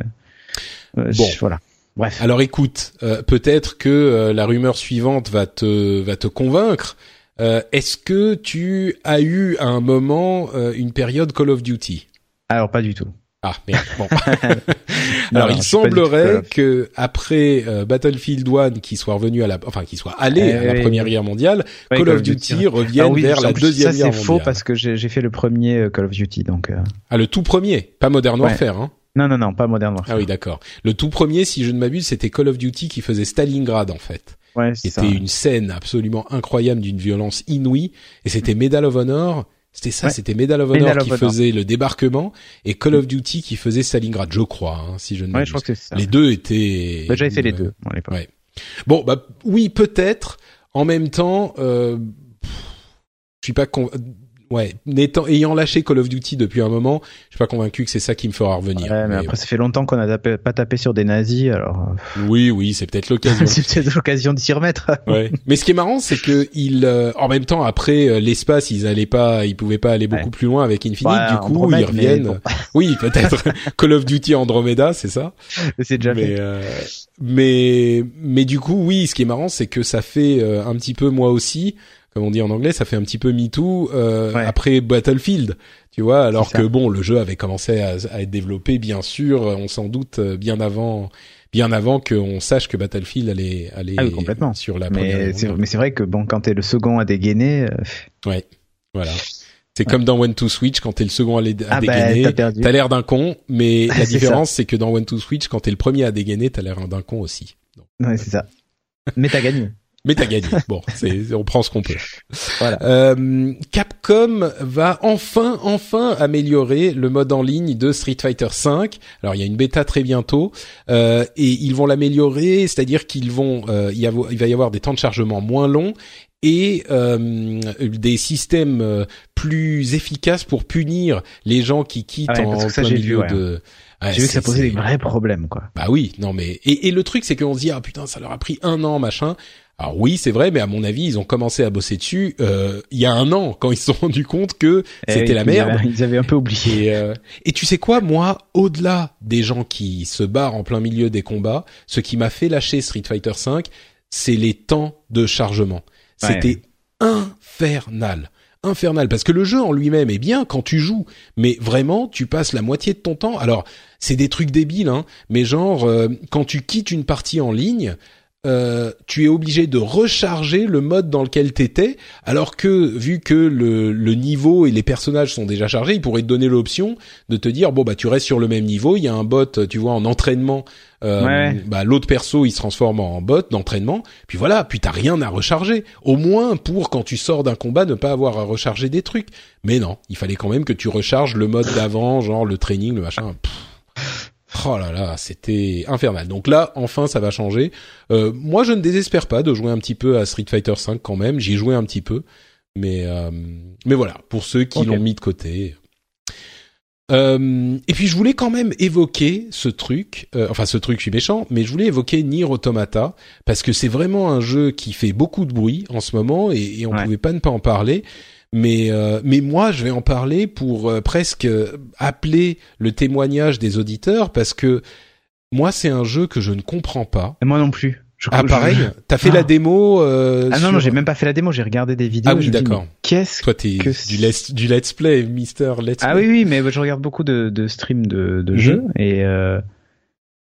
euh, bon, je... voilà. Bref. Alors écoute, euh, peut-être que euh, la rumeur suivante va te va te convaincre. Euh, est-ce que tu as eu à un moment euh, une période Call of Duty? Alors pas du tout. Ah merde. Bon. Alors non, il semblerait que après euh, Battlefield un qui soit revenu à la, enfin qui soit allé euh, à la oui, Première oui. Guerre mondiale, oui, Call, Call of Duty, Duty revienne ah, oui, vers la deuxième ça, guerre mondiale. Ça c'est faux parce que j'ai, j'ai fait le premier Call of Duty donc. Euh... Ah le tout premier, pas Modern Warfare ouais. hein. Non non non pas Modern Warfare. Ah oui d'accord. Le tout premier si je ne m'abuse c'était Call of Duty qui faisait Stalingrad en fait. Ouais c'est c'était ça. C'était une scène absolument incroyable d'une violence inouïe et c'était mmh. Medal of Honor. C'était ça, ouais. c'était Medal of Honor Medal qui of Honor. faisait le débarquement et Call of Duty qui faisait Stalingrad, je crois, hein, si je ne ouais, m'abuse. Je crois que c'est ça. Les deux étaient... Bah, j'avais fait les deux, à l'époque. Ouais. Bon, bah oui, peut-être. En même temps, euh, pff, je suis pas con... Ouais, n'étant, ayant lâché Call of Duty depuis un moment, je suis pas convaincu que c'est ça qui me fera revenir. Ouais, mais, mais après, ouais. ça fait longtemps qu'on a tapé, pas tapé sur des nazis, alors. Oui, oui, c'est peut-être l'occasion. C'est peut-être l'occasion de s'y remettre. Ouais. Mais ce qui est marrant, c'est que ils, euh, en même temps, après euh, l'espace, ils allaient pas, ils pouvaient pas aller beaucoup ouais. plus loin avec Infinite. Bah, du coup, Andromède, ils reviennent. Bon. Oui, peut-être Call of Duty Andromeda, c'est ça. C'est déjà mais, fait. Euh, mais, mais du coup, oui, ce qui est marrant, c'est que ça fait euh, un petit peu moi aussi. Comme on dit en anglais, ça fait un petit peu Me Too euh, ouais. après Battlefield, tu vois. Alors que bon, le jeu avait commencé à, à être développé, bien sûr, on s'en doute bien avant, bien avant qu'on sache que Battlefield allait, allait ah oui, complètement. Sur la première. Mais c'est, mais c'est vrai que bon, quand t'es le second à dégainer, euh... ouais, voilà. C'est ouais. comme dans One to Switch, quand t'es le second à, dé- à ah dégainer, bah, t'as, t'as l'air d'un con, mais la différence ça. c'est que dans One to Switch, quand t'es le premier à dégainer, t'as l'air d'un con aussi. Donc, ouais, euh... c'est ça. Mais t'as gagné. Mais t'as gagné. Bon, c'est, on prend ce qu'on peut. Voilà. Euh, Capcom va enfin, enfin améliorer le mode en ligne de Street Fighter V. Alors, il y a une bêta très bientôt, euh, et ils vont l'améliorer, c'est-à-dire qu'ils vont, euh, y avoir, il va y avoir des temps de chargement moins longs et euh, des systèmes plus efficaces pour punir les gens qui quittent ouais, en plein milieu ouais. de. Ouais, j'ai vu que ça posait c'est... des vrais problèmes, quoi. Bah oui, non mais et, et le truc c'est qu'on se dit ah putain ça leur a pris un an machin. Alors oui, c'est vrai, mais à mon avis, ils ont commencé à bosser dessus euh, il y a un an, quand ils se sont rendus compte que eh c'était oui, la merde. Ils avaient un peu oublié. Et, euh, et tu sais quoi, moi, au-delà des gens qui se barrent en plein milieu des combats, ce qui m'a fait lâcher Street Fighter V, c'est les temps de chargement. Ouais. C'était infernal. infernal, parce que le jeu en lui-même est bien quand tu joues, mais vraiment tu passes la moitié de ton temps, alors c'est des trucs débiles hein, mais genre euh, quand tu quittes une partie en ligne, Euh, tu es obligé de recharger le mode dans lequel t'étais, alors que vu que le, le niveau et les personnages sont déjà chargés, ils pourraient te donner l'option de te dire bon bah tu restes sur le même niveau, il y a un bot, tu vois, en entraînement, euh, ouais. bah l'autre perso il se transforme en bot d'entraînement, puis voilà, puis t'as rien à recharger, au moins pour quand tu sors d'un combat ne pas avoir à recharger des trucs. Mais non, il fallait quand même que tu recharges le mode d'avant, genre le training, le machin. Pff. Oh là là, c'était infernal. Donc là, enfin, ça va changer. Euh, moi, je ne désespère pas de jouer un petit peu à Street Fighter cinq quand même. J'y ai joué un petit peu. Mais, euh, mais voilà, pour ceux qui okay. l'ont mis de côté. Euh, et puis, je voulais quand même évoquer ce truc. Euh, enfin, ce truc, je suis méchant. Mais je voulais évoquer Nier Automata. Parce que c'est vraiment un jeu qui fait beaucoup de bruit en ce moment. Et, et on ne ouais. pouvait pas ne pas en parler. Mais euh, mais moi je vais en parler pour euh, presque euh, appeler le témoignage des auditeurs, parce que moi c'est un jeu que je ne comprends pas. Et moi non plus. Je, ah pareil. Je... T'as fait ah. la démo. Euh, ah non sur... non j'ai même pas fait la démo, j'ai regardé des vidéos. Ah oui d'accord. Dis, qu'est-ce Toi, t'es que du let's du let's play, Mister Let's Play. Ah oui oui, mais je regarde beaucoup de de streams de de mmh. jeux et euh,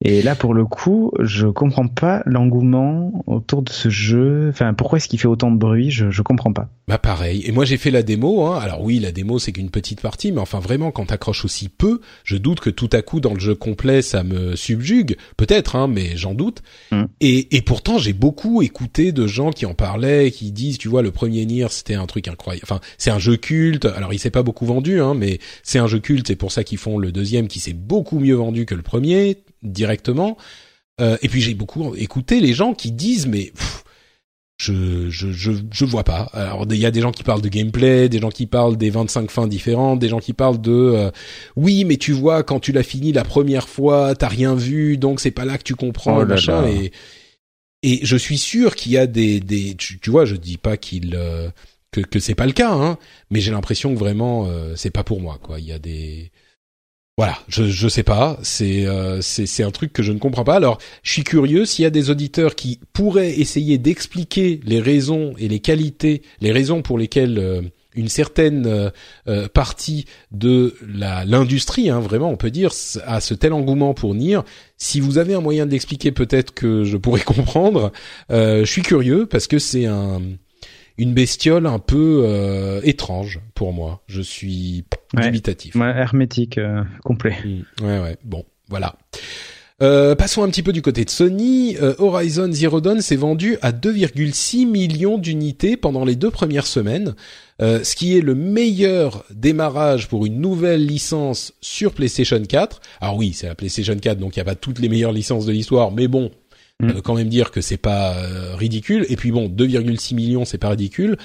et là pour le coup je comprends pas l'engouement autour de ce jeu. Enfin pourquoi est-ce qu'il fait autant de bruit ? Je je comprends pas. Bah pareil, et moi j'ai fait la démo, hein. Alors oui, la démo c'est qu'une petite partie, mais enfin vraiment quand t'accroches aussi peu, je doute que tout à coup dans le jeu complet ça me subjugue, peut-être, hein, mais j'en doute, mm. et, et pourtant j'ai beaucoup écouté de gens qui en parlaient, qui disent, tu vois, le premier Nier c'était un truc incroyable, enfin c'est un jeu culte, alors il s'est pas beaucoup vendu, hein, mais c'est un jeu culte, c'est pour ça qu'ils font le deuxième qui s'est beaucoup mieux vendu que le premier, directement, euh, et puis j'ai beaucoup écouté les gens qui disent, mais... Pff, Je, je je je vois pas. Alors il y a des gens qui parlent de gameplay, des gens qui parlent des vingt-cinq fins différentes, des gens qui parlent de euh, oui mais tu vois quand tu l'as fini la première fois t'as rien vu donc c'est pas là que tu comprends oh machin là là. et et je suis sûr qu'il y a des des tu, tu vois je dis pas qu'il euh, que que c'est pas le cas hein, mais j'ai l'impression que vraiment euh, c'est pas pour moi quoi. Il y a des Voilà, je je sais pas, c'est euh, c'est c'est un truc que je ne comprends pas. Alors, je suis curieux s'il y a des auditeurs qui pourraient essayer d'expliquer les raisons et les qualités, les raisons pour lesquelles euh, une certaine euh, euh, partie de la l'industrie, hein, vraiment, on peut dire, a ce tel engouement pour Nier. Si vous avez un moyen de l'expliquer, peut-être que je pourrais comprendre. Euh, je suis curieux parce que c'est un une bestiole un peu euh, étrange pour moi. Je suis Ouais, dubitatif. Ouais, hermétique, euh, complet. Mmh. Ouais, ouais. Bon, voilà. Euh, passons un petit peu du côté de Sony. Euh, Horizon Zero Dawn s'est vendu à deux virgule six millions d'unités pendant les deux premières semaines, euh, ce qui est le meilleur démarrage pour une nouvelle licence sur PlayStation quatre. Alors oui, c'est la PlayStation quatre, donc il n'y a pas toutes les meilleures licences de l'histoire, mais bon, mmh. euh, quand même dire que c'est pas euh, ridicule. Et puis bon, deux virgule six millions, c'est pas ridicule.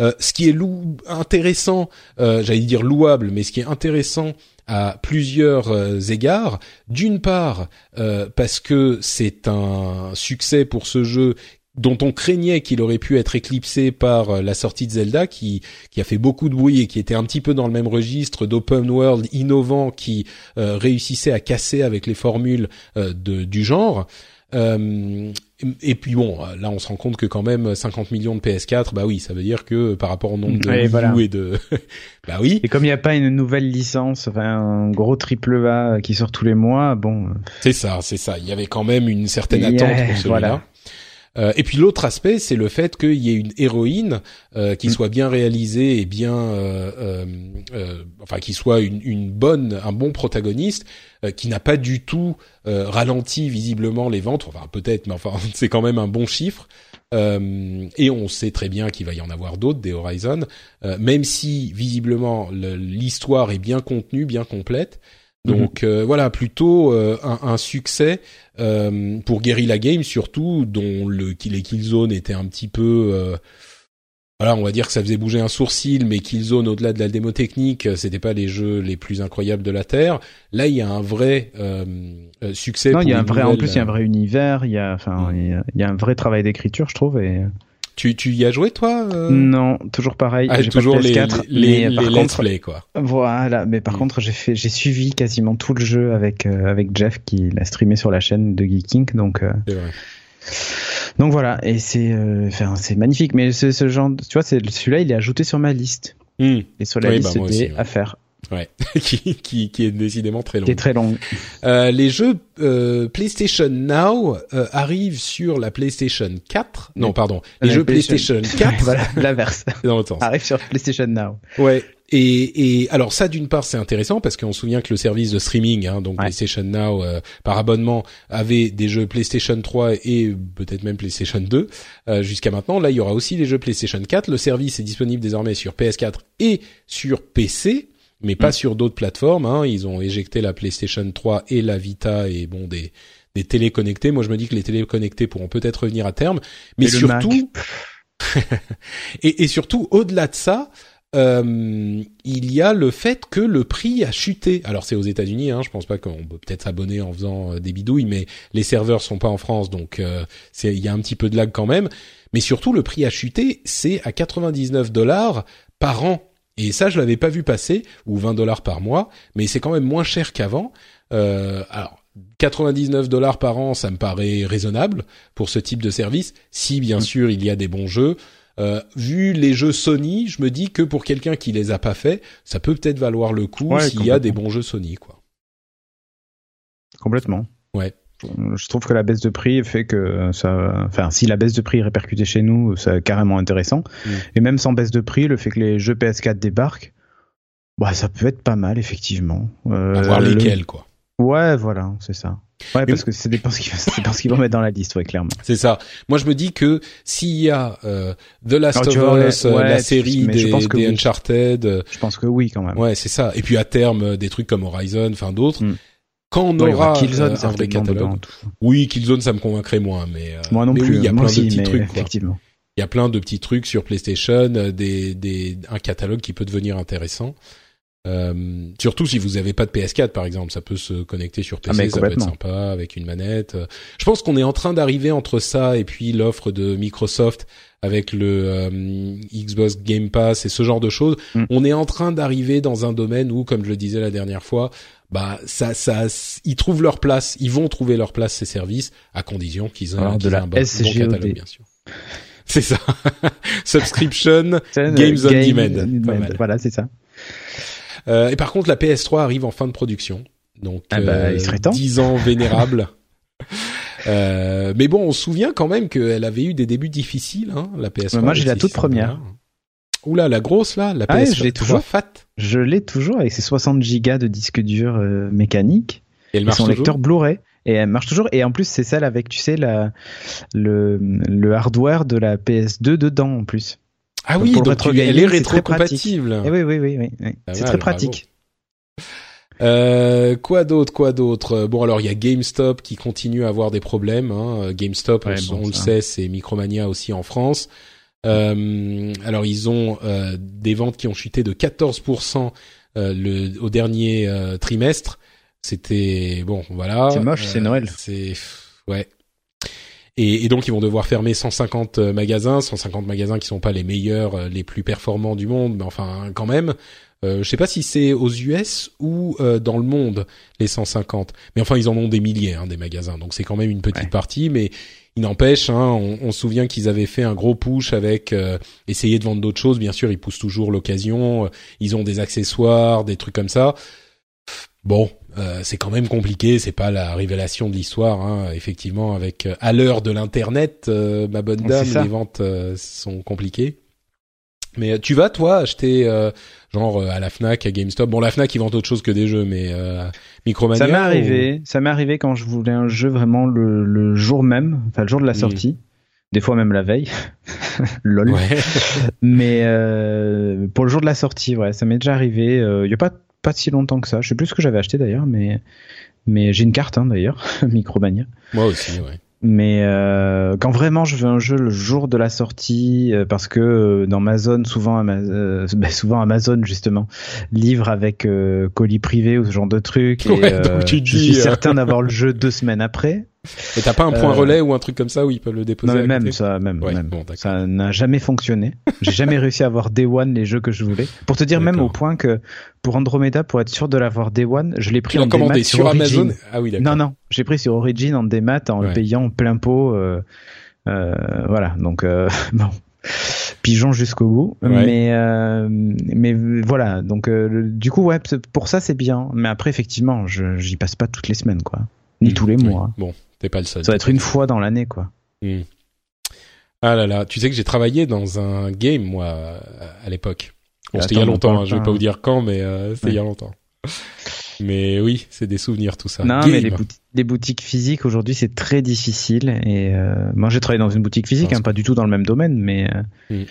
Euh, ce qui est lou- intéressant, euh, j'allais dire louable, mais ce qui est intéressant à plusieurs euh, égards, d'une part euh, parce que c'est un succès pour ce jeu dont on craignait qu'il aurait pu être éclipsé par euh, la sortie de Zelda, qui qui a fait beaucoup de bruit et qui était un petit peu dans le même registre d'open world innovant qui euh, réussissait à casser avec les formules euh, de, du genre. Euh, et puis bon, là on se rend compte que quand même cinquante millions de P S quatre, bah oui, ça veut dire que par rapport au nombre de Wii U voilà. et de, bah oui. Et comme il n'y a pas une nouvelle licence, enfin un gros triple A qui sort tous les mois, bon. C'est ça, c'est ça. Il y avait quand même une certaine attente yeah, pour celui-là. Voilà. Euh, et puis l'autre aspect, c'est le fait qu'il y ait une héroïne euh, qui mm. soit bien réalisée et bien, euh, euh, euh, enfin qui soit une, une bonne, un bon protagoniste euh, qui n'a pas du tout euh, ralenti visiblement les ventes. Enfin peut-être, mais enfin c'est quand même un bon chiffre. Euh, et on sait très bien qu'il va y en avoir d'autres des Horizon, euh, même si visiblement le, l'histoire est bien contenue, bien complète. Donc euh, voilà, plutôt euh, un, un succès euh, pour Guerrilla Games surtout, dont le, les Killzone étaient un petit peu... Euh, voilà, on va dire que ça faisait bouger un sourcil, mais Killzone, au-delà de la démo technique, c'était pas les jeux les plus incroyables de la Terre. Là, il y a un vrai euh, succès. Non, pour il y a un vrai, nouvelle... en plus, il y a un vrai univers, il y a, enfin, il y a, il y a un vrai travail d'écriture, je trouve, et... Tu, tu y as joué, toi? euh... Non, toujours pareil. Ah, j'ai toujours pas de P S quatre, les, les, les let's play, quoi. Voilà, mais par mm. contre, j'ai fait, j'ai suivi quasiment tout le jeu avec, euh, avec Jeff qui l'a streamé sur la chaîne de Geekinc, donc, euh... c'est vrai. Donc voilà, et c'est, euh, enfin, c'est magnifique, mais ce, ce genre, tu vois, c'est, celui-là, il est ajouté sur ma liste. mmh. et sur la oui, liste bah, des ouais. affaires. Ouais, qui, qui, qui est décidément très longue. Qui est très longue. Euh, les jeux euh, PlayStation Now euh, arrivent sur la PlayStation quatre. Non, pardon. Les jeux PlayStation, PlayStation quatre, voilà, l'inverse. Dans l'autre sens. Arrivent sur PlayStation Now. Ouais. Et, et alors ça, d'une part, c'est intéressant parce qu'on se souvient que le service de streaming, hein, donc ouais. PlayStation Now euh, par abonnement, avait des jeux PlayStation trois et peut-être même PlayStation deux euh, jusqu'à maintenant. Là, il y aura aussi les jeux PlayStation quatre. Le service est disponible désormais sur P S quatre et sur P C. Mais pas mmh. sur d'autres plateformes, hein. Ils ont éjecté la PlayStation trois et la Vita et bon, des, des téléconnectés. Moi, je me dis que les téléconnectés pourront peut-être revenir à terme. Mais et surtout, et, et surtout, au-delà de ça, euh, il y a le fait que le prix a chuté. Alors, c'est aux États-Unis, hein. Je pense pas qu'on peut peut-être s'abonner en faisant des bidouilles, mais les serveurs sont pas en France, donc, euh, c'est, il y a un petit peu de lag quand même. Mais surtout, le prix a chuté. C'est à quatre-vingt-dix-neuf dollars par an. Et ça, je l'avais pas vu passer, ou vingt dollars par mois, mais c'est quand même moins cher qu'avant. Euh, alors, quatre-vingt-dix-neuf dollars par an, ça me paraît raisonnable pour ce type de service, si bien sûr il y a des bons jeux. Euh, vu les jeux Sony, je me dis que pour quelqu'un qui les a pas faits, ça peut peut-être valoir le coup ouais, s'il y a des bons jeux Sony, quoi. Complètement. Ouais. Je trouve que la baisse de prix fait que ça, enfin, si la baisse de prix est répercutée chez nous, c'est carrément intéressant. Mmh. Et même sans baisse de prix, le fait que les jeux P S quatre débarquent, bah, ça peut être pas mal, effectivement. Euh, à voir lesquels, le... quoi. Ouais, voilà, c'est ça. Ouais, parce que c'est des penses qu'ils qui vont mettre dans la liste, ouais, clairement. C'est ça. Moi, je me dis que s'il y a euh, The Last of Us, ouais, la série des, des Uncharted... Oui. Je pense que oui, quand même. Ouais, c'est ça. Et puis, à terme, des trucs comme Horizon, enfin, d'autres... Mmh. Quand on ouais, aura Killzone, euh, un vrai catalogue. Oui, Killzone, ça me convaincrait moins, mais, euh, moi non mais plus. Oui, il y a plein aussi, de petits trucs, effectivement. Il y a plein de petits trucs sur PlayStation, des, des, un catalogue qui peut devenir intéressant. Euh, surtout si vous avez pas de P S quatre, par exemple, ça peut se connecter sur P C, ah, ça peut être sympa, avec une manette. Je pense qu'on est en train d'arriver entre ça et puis l'offre de Microsoft avec le euh, Xbox Game Pass et ce genre de choses. Mm. On est en train d'arriver dans un domaine où, comme je le disais la dernière fois, bah ça ça ils trouvent leur place, ils vont trouver leur place ces services à condition qu'ils aient un bon, bon catalogue bien sûr. C'est ça. Subscription Games on Demand. Voilà, c'est ça. Euh, et par contre la P S trois arrive en fin de production. Donc ah bah, euh, il serait temps. dix ans vénérables. euh, mais bon, on se souvient quand même qu'elle avait eu des débuts difficiles hein, la P S trois. Mais moi j'ai la toute première. Oula, la grosse là, la P S trois ah, je l'ai toujours fat. Je l'ai toujours avec ses soixante gigas de disque dur euh, mécanique et, elle marche et son toujours. Lecteur Blu-ray et elle marche toujours et en plus c'est celle avec tu sais la le le hardware de la P S deux dedans en plus. Ah donc oui, donc tu, elle est rétro-compatible. Et oui oui oui oui, oui. Ah c'est mal, très pratique. Bravo. Euh, quoi d'autre, quoi d'autre? Bon, alors, il y a GameStop qui continue à avoir des problèmes, hein. GameStop, ouais, on, bon, on le sait, c'est Micromania aussi en France. Euh, alors ils ont euh, des ventes qui ont chuté de quatorze pour cent euh, le, au dernier euh, trimestre. C'était bon, voilà. C'est moche, euh, c'est Noël. C'est ouais. Et, et donc ils vont devoir fermer cent cinquante magasins, cent cinquante magasins qui sont pas les meilleurs, les plus performants du monde, mais enfin quand même. Euh, je sais pas si c'est aux U S ou euh, dans le monde les cent cinquante, mais enfin ils en ont des milliers hein, des magasins, donc c'est quand même une petite ouais. partie, mais il n'empêche, hein, on, on se souvient qu'ils avaient fait un gros push avec euh, essayer de vendre d'autres choses. Bien sûr, ils poussent toujours l'occasion, ils ont des accessoires, des trucs comme ça. Bon, euh, c'est quand même compliqué, c'est pas la révélation de l'histoire, hein. Effectivement, avec euh, à l'heure de l'internet, euh, ma bonne dame, les ventes euh, sont compliquées. Mais tu vas toi acheter euh, genre à la Fnac, à GameStop. Bon, la Fnac ils vendent autre chose que des jeux, mais euh, Micromania. Ça m'est arrivé. Ou... Ça m'est arrivé quand je voulais un jeu vraiment le, le jour même, enfin le jour de la sortie. Mmh. Des fois même la veille. Lol. Ouais. mais euh, pour le jour de la sortie, ouais, ça m'est déjà arrivé. Il euh, y a pas pas si longtemps que ça. Je sais plus ce que j'avais acheté d'ailleurs, mais mais j'ai une carte hein, d'ailleurs Micromania. Moi aussi, ouais. Mais euh, quand vraiment je veux un jeu le jour de la sortie, euh, parce que euh, dans ma zone, souvent, Ama- euh, bah souvent Amazon justement livre avec euh, colis privé ou ce genre de truc, ouais, et euh, tu je dis, suis euh... certain d'avoir le jeu deux semaines après. Et t'as pas un point euh... relais ou un truc comme ça où ils peuvent le déposer? Non, mais même ça, même, ouais, même. Bon, ça n'a jamais fonctionné. J'ai jamais réussi à avoir Day One les jeux que je voulais. Pour te dire d'accord. Même au point que pour Andromeda, pour être sûr de l'avoir Day One, je l'ai pris tu en démat sur, sur Amazon. Ah oui, d'accord. Non, non, j'ai pris sur Origin en démat en ouais. le payant plein pot. Euh, euh, voilà, donc euh, bon. pigeon jusqu'au bout. Ouais. Mais euh, mais voilà, donc euh, le, du coup ouais, pour ça c'est bien. Mais après effectivement, je j'y passe pas toutes les semaines quoi, ni mmh, tous les mois. Oui. Bon, t'es pas le seul. Ça va être une fois dans l'année quoi. Mmh. Ah là là, tu sais que j'ai travaillé dans un game moi à l'époque. Bon, c'était il y a longtemps, hein, je vais pas vous dire quand, mais euh, c'était ouais. il y a longtemps. Mais oui, c'est des souvenirs tout ça. Non, Game. mais les, bouti- les boutiques physiques aujourd'hui c'est très difficile. Et euh, moi j'ai travaillé dans une boutique physique, hein, pas du tout dans le même domaine, mais mm.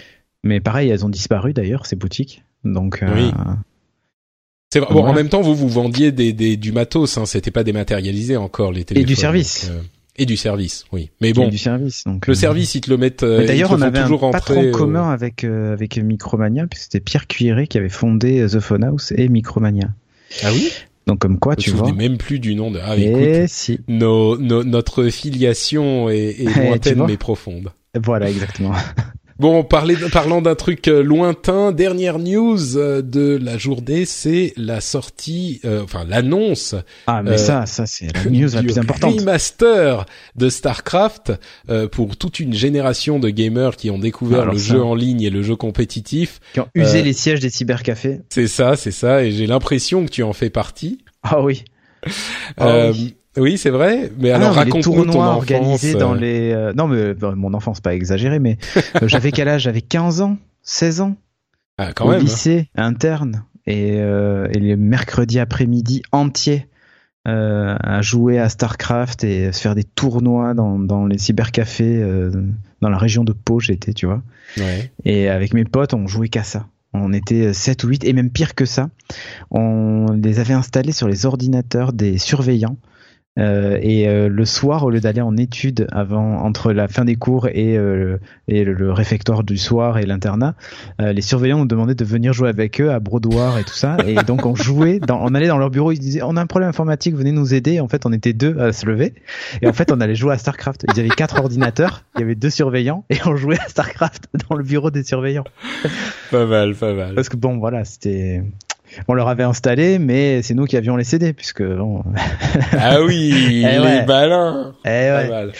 mais pareil, elles ont disparu d'ailleurs ces boutiques. Donc euh, oui. C'est vrai. Bon, ouais. En même temps, vous vous vendiez des, des du matos, hein, c'était pas dématérialisé encore les téléphones. Et du service. Donc, euh, et du service, oui. Mais bon, et du service, donc, le euh... service, ils te le mettent. Mais d'ailleurs, on avait un patron euh... commun avec euh, avec Micromania, puisque c'était Pierre Cuiré qui avait fondé The Phone House et Micromania. Ah oui. Donc comme quoi, je tu vois. Je me souviens même plus du nom de. Ah, écoute, si. nos, nos, notre filiation est, est lointaine mais profonde. Voilà, exactement. Bon, parler, parlant d'un truc lointain, dernière news de la journée, c'est la sortie, euh, enfin l'annonce. Ah, mais euh, ça, ça c'est la news la plus importante. Remaster de StarCraft euh, pour toute une génération de gamers qui ont découvert Alors le ça. jeu en ligne et le jeu compétitif. Qui ont usé euh, les sièges des cybercafés. C'est ça, c'est ça, et j'ai l'impression que tu en fais partie. Ah oui. Ah euh, oui. Oui, c'est vrai. Mais ah alors, raconte-nous ton enfance. Organisés dans les... Euh, non, mais bon, mon enfance, pas exagéré, mais euh, j'avais quel âge ? J'avais quinze ans, seize ans. Ah, quand au même. Au lycée, interne, et, euh, et les mercredis après-midi entiers euh, à jouer à StarCraft et à se faire des tournois dans, dans les cybercafés, euh, dans la région de Pau, j'étais, tu vois. Ouais. Et avec mes potes, on jouait qu'à ça. On était sept ou huit, et même pire que ça. On les avait installés sur les ordinateurs des surveillants. Euh, et euh, le soir, au lieu d'aller en études avant, entre la fin des cours et, euh, et le, le réfectoire du soir et l'internat, euh, les surveillants nous demandaient de venir jouer avec eux à brodoir et tout ça. Et donc on jouait, dans, on allait dans leur bureau, ils disaient on a un problème informatique, venez nous aider. En fait, on était deux à se lever. Et en fait, on allait jouer à StarCraft. Ils avaient quatre ordinateurs, il y avait deux surveillants et on jouait à StarCraft dans le bureau des surveillants. Pas mal, pas mal. Parce que bon, voilà, c'était. On leur avait installé, mais c'est nous qui avions les C D, puisque bon. Ah oui, les ouais. balins. Eh ouais. Mal.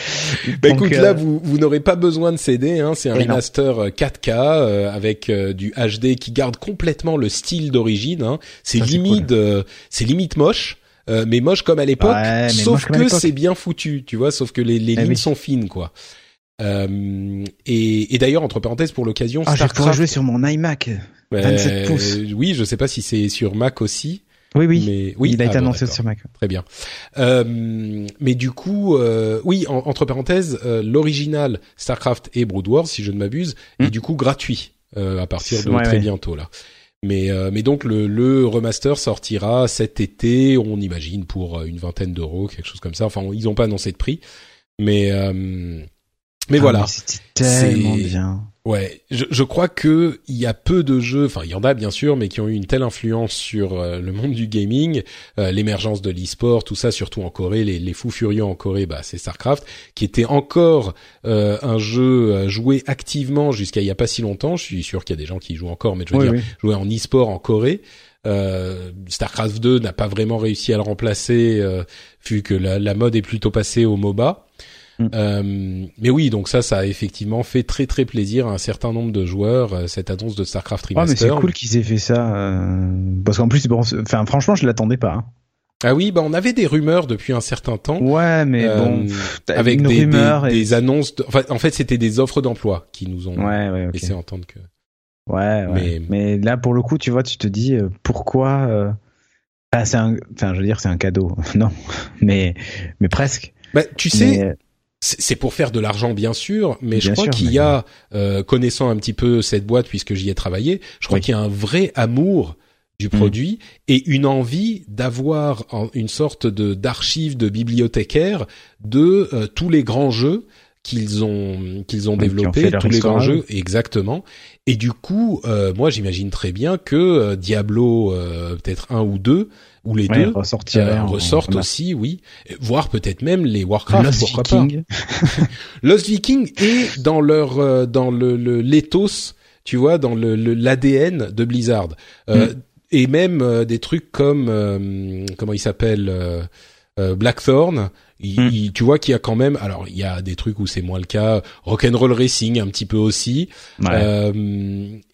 Bah donc, écoute, euh... là, vous, vous n'aurez pas besoin de C D, hein. C'est un et remaster non. quatre K euh, avec euh, du H D qui garde complètement le style d'origine. Hein. C'est ça, limite, c'est, cool. euh, c'est limite moche, euh, mais moche comme à l'époque. Ouais, sauf que l'époque. C'est bien foutu, tu vois. Sauf que les, les eh lignes oui. sont fines, quoi. Euh, et, et d'ailleurs, entre parenthèses, pour l'occasion, ah, Starcraft. Je pourrais jouer sur mon iMac. vingt-sept pouces. Euh, oui, je sais pas si c'est sur Mac aussi. Oui, oui. Mais, oui. Il a été ah, annoncé bon, sur Mac. Très bien. Euh, mais du coup, euh, oui, en, entre parenthèses, euh, l'original StarCraft et Brood Wars, si je ne m'abuse, mm. est du coup gratuit euh, à partir de ouais, très ouais. bientôt là. Mais, euh, mais donc le, le remaster sortira cet été, on imagine pour une vingtaine d'euros, quelque chose comme ça. Enfin, ils n'ont pas annoncé de prix, mais euh, mais ah, voilà. Mais c'était tellement c'est... bien. Ouais, je, je crois que il y a peu de jeux, enfin il y en a bien sûr, mais qui ont eu une telle influence sur euh, le monde du gaming, euh, l'émergence de l'e-sport, tout ça, surtout en Corée, les, les fous furieux en Corée, bah c'est StarCraft, qui était encore euh, un jeu joué activement jusqu'à il y a pas si longtemps. Je suis sûr qu'il y a des gens qui y jouent encore, mais je veux oui, dire, oui. jouer en e-sport en Corée. Euh, StarCraft deux n'a pas vraiment réussi à le remplacer, euh, vu que la, la mode est plutôt passée au MOBA. Euh, mais oui, donc ça, ça a effectivement fait très très plaisir à un certain nombre de joueurs euh, cette annonce de StarCraft Remaster. Ah, mais c'est cool qu'ils aient fait ça, euh, parce qu'en plus, bon, enfin, franchement, je l'attendais pas. Hein. Ah oui, bah on avait des rumeurs depuis un certain temps. Ouais, mais euh, bon, pff, avec des, des, et... des annonces. De... Enfin, en fait, c'était des offres d'emploi qui nous ont ouais, ouais, okay. laissé entendre que. Ouais, ouais. Mais... mais là, pour le coup, tu vois, tu te dis euh, pourquoi. Euh... Ah, c'est un. Enfin, je veux dire, c'est un cadeau. non, mais mais presque. Bah, tu mais... sais. C'est pour faire de l'argent, bien sûr, mais bien je crois sûr, qu'il y a, euh, connaissant un petit peu cette boîte puisque j'y ai travaillé, je crois oui. qu'il y a un vrai amour du produit mmh. et une envie d'avoir une sorte de d'archive de bibliothécaire de euh, tous les grands jeux qu'ils ont qu'ils ont oui, développés, tous les grands jeux, exactement. Et du coup, euh, moi, j'imagine très bien que euh, Diablo, euh, peut-être un ou deux. Ou les ouais, deux euh, ressortent en... aussi, oui. Voire peut-être même les Warcraft. Lost Viking. Lost Viking est dans leur, euh, dans le, le l'éthos, tu vois, dans le, le l'A D N de Blizzard. Euh, mm. Et même euh, des trucs comme, euh, comment il s'appelle, euh, euh, Blackthorn, il, mm. il, tu vois qu'il y a quand même, alors il y a des trucs où c'est moins le cas, Rock'n'Roll Racing un petit peu aussi, ouais. euh,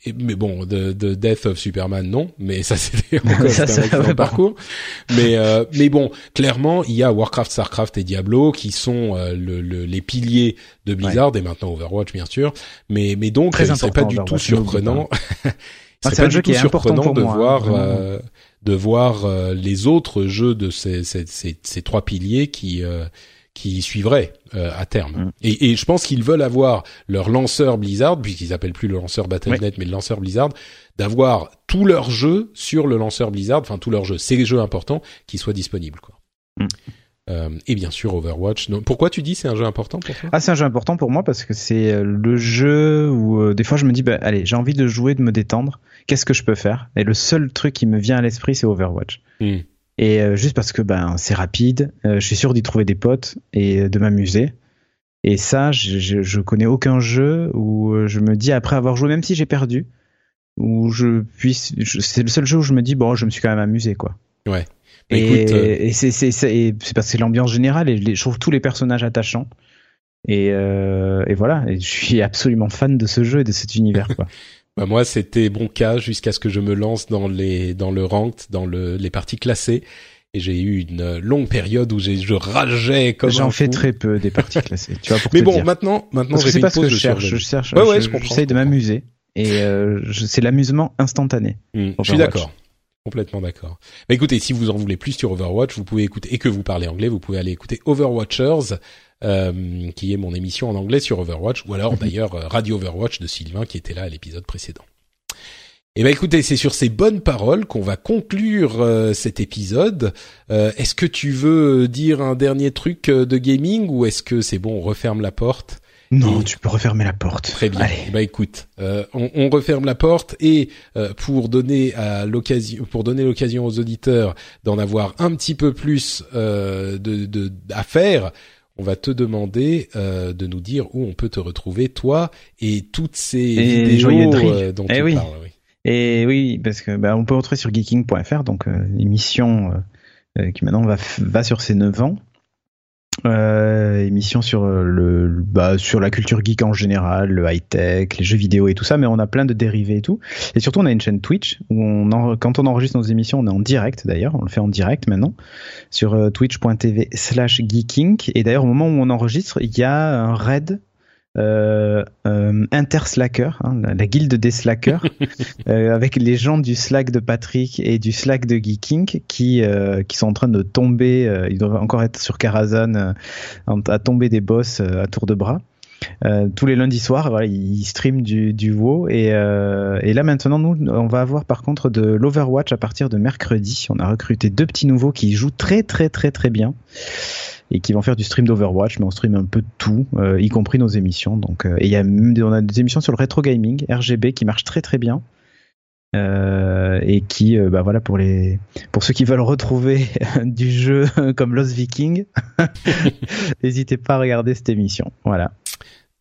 et, mais bon, The, The Death of Superman non, mais ça c'était encore ça, c'est un excellent parcours, mais euh, mais bon, clairement il y a Warcraft, Starcraft et Diablo qui sont euh, le, le, les piliers de Blizzard, ouais. et maintenant Overwatch bien sûr, mais mais donc ce serait pas du tout surprenant. C'est, c'est pas un jeu qui est important pour de moi, voir, hein, euh, de voir euh, les autres jeux de ces, ces, ces, ces trois piliers qui, euh, qui suivraient euh, à terme. Mm. Et, et je pense qu'ils veulent avoir leur lanceur Blizzard, puisqu'ils appellent plus le lanceur Battle point net, oui. mais le lanceur Blizzard, d'avoir tous leurs jeux sur le lanceur Blizzard, enfin tous leurs jeux, ces jeux importants, qui soient disponibles, quoi. Mm. Euh, et bien sûr Overwatch. Donc, pourquoi tu dis c'est un jeu important pour toi ? Ah, c'est un jeu important pour moi parce que c'est le jeu où euh, des fois je me dis bah allez, j'ai envie de jouer, de me détendre, qu'est-ce que je peux faire ? Et le seul truc qui me vient à l'esprit c'est Overwatch. Mmh. Et euh, juste parce que ben c'est rapide, euh, je suis sûr d'y trouver des potes et euh, de m'amuser. Et ça je, je, je connais aucun jeu où euh, je me dis après avoir joué, même si j'ai perdu, où je puisse je, c'est le seul jeu où je me dis bon, je me suis quand même amusé, quoi. Ouais. Et, écoute, euh... et c'est, c'est, c'est, et c'est parce que c'est l'ambiance générale, et je trouve tous les personnages attachants. Et, euh, et voilà, et je suis absolument fan de ce jeu et de cet univers, quoi. Bah moi, c'était bon cas jusqu'à ce que je me lance dans les dans le ranked, dans le, les parties classées. Et j'ai eu une longue période où j'ai, je rageais comme J'en un fais fou. Très peu des parties classées, tu vois, pour Mais te bon, dire. maintenant, maintenant, parce que c'est pas ce que je cherche. Je cherche, ouais, ouais, je, je j'essaye de m'amuser. Et euh, je, c'est l'amusement instantané. Mmh, je suis d'accord. Complètement d'accord. Bah écoutez, si vous en voulez plus sur Overwatch, vous pouvez écouter, et que vous parlez anglais, vous pouvez aller écouter Overwatchers, euh, qui est mon émission en anglais sur Overwatch, ou alors d'ailleurs Radio Overwatch de Sylvain qui était là à l'épisode précédent. Et ben bah écoutez, c'est sur ces bonnes paroles qu'on va conclure euh, cet épisode. Euh, est-ce que tu veux dire un dernier truc de gaming, ou est-ce que c'est bon, on referme la porte ? Non, et... tu peux refermer la porte. Très bien. Allez. Bah écoute, euh, on, on referme la porte et euh, pour donner à l'occasion, pour donner l'occasion aux auditeurs d'en avoir un petit peu plus euh, de, de à faire, on va te demander euh, de nous dire où on peut te retrouver, toi et toutes ces et vidéos euh, dont eh tu oui. parles. Oui. Et oui, parce que bah, on peut retrouver sur geeking point f r, donc euh, l'émission euh, qui maintenant va f- va sur ses neuf ans. Euh, émission sur le bah sur la culture geek en général, le high tech, les jeux vidéo et tout ça, mais on a plein de dérivés et tout. Et surtout on a une chaîne Twitch où on en, quand on enregistre nos émissions, on est en direct d'ailleurs, on le fait en direct maintenant sur euh, twitch point t v slash geekinc. Et d'ailleurs au moment où on enregistre, il y a un raid euh, euh, inter-slacker, hein, la, la guilde des slackers, euh, avec les gens du Slack de Patrick et du Slack de Geekinc qui euh, qui sont en train de tomber, euh, ils doivent encore être sur Karazhan, euh, à tomber des boss euh, à tour de bras. Euh, tous les lundis soirs, voilà, ils streament du, du WoW et, euh, et là maintenant nous on va avoir par contre de l'Overwatch à partir de mercredi. On a recruté deux petits nouveaux qui jouent très très très très bien et qui vont faire du stream d'Overwatch, mais on stream un peu de tout, euh, y compris nos émissions. Donc, euh, et y a, on a des émissions sur le rétro gaming R G B qui marchent très très bien. Euh, et qui, euh, bah voilà, pour les, pour ceux qui veulent retrouver du jeu comme Lost Viking, n'hésitez pas à regarder cette émission. Voilà.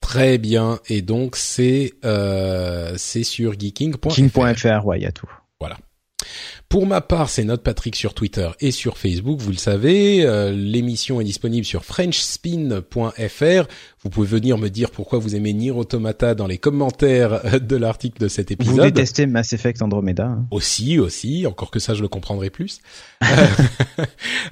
Très bien. Et donc c'est, euh, c'est sur geeking point f r. geeking point f r, ouais, il y a tout. Voilà. Pour ma part, c'est Note Patrick sur Twitter et sur Facebook, vous le savez. Euh, l'émission est disponible sur french spin point f r. Vous pouvez venir me dire pourquoi vous aimez Nier Automata dans les commentaires de l'article de cet épisode. Vous détestez Mass Effect Andromeda. Hein. Aussi, aussi, encore que ça, je le comprendrai plus.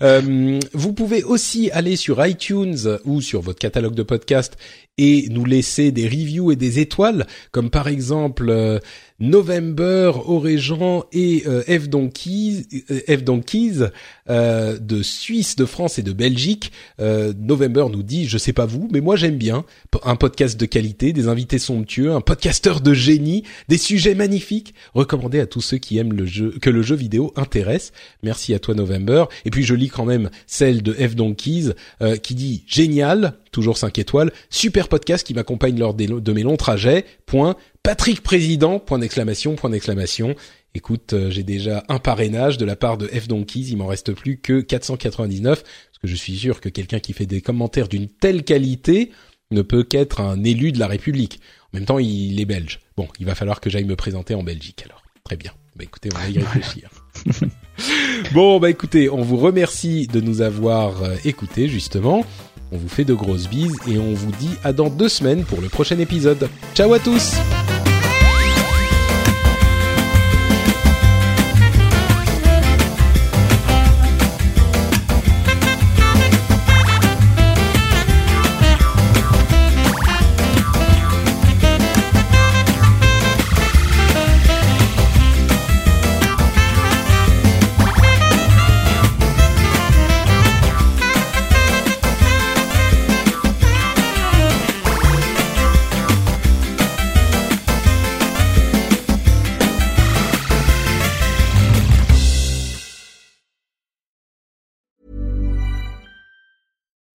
euh, vous pouvez aussi aller sur iTunes ou sur votre catalogue de podcasts et nous laisser des reviews et des étoiles, comme par exemple... Euh, November, Auréjean et euh, F. Donkeys, F. Donkeys euh, de Suisse, de France et de Belgique. Euh, November nous dit, je sais pas vous, mais moi j'aime bien un podcast de qualité, des invités somptueux, un podcasteur de génie, des sujets magnifiques, recommandé à tous ceux qui aiment le jeu, que le jeu vidéo intéresse. Merci à toi November. Et puis je lis quand même celle de F. Donkeys euh, qui dit, génial, toujours cinq étoiles, super podcast qui m'accompagne lors des, de mes longs trajets, point. Patrick Président, point d'exclamation, point d'exclamation. Écoute, euh, j'ai déjà un parrainage de la part de F. Donkeys, il m'en reste plus que quatre cent quatre-vingt-dix-neuf, parce que je suis sûr que quelqu'un qui fait des commentaires d'une telle qualité ne peut qu'être un élu de la République. En même temps, il est belge. Bon, il va falloir que j'aille me présenter en Belgique alors. Très bien. Bah écoutez, on va y réfléchir. Bon, bah écoutez, on vous remercie de nous avoir écoutés, justement. On vous fait de grosses bises et on vous dit à dans deux semaines pour le prochain épisode. Ciao à tous!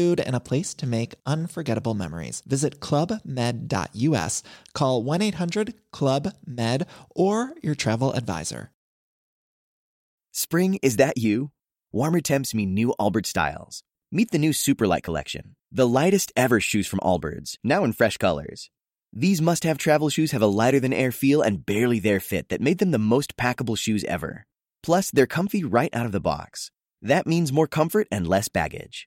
Food and a place to make unforgettable memories. Visit club med dot u s, call one eight hundred club med, or your travel advisor. Spring, is that you? Warmer temps mean new Allbirds styles. Meet the new Superlight Collection, the lightest ever shoes from Allbirds, now in fresh colors. These must-have travel shoes have a lighter-than-air feel and barely-there fit that made them the most packable shoes ever. Plus, they're comfy right out of the box. That means more comfort and less baggage.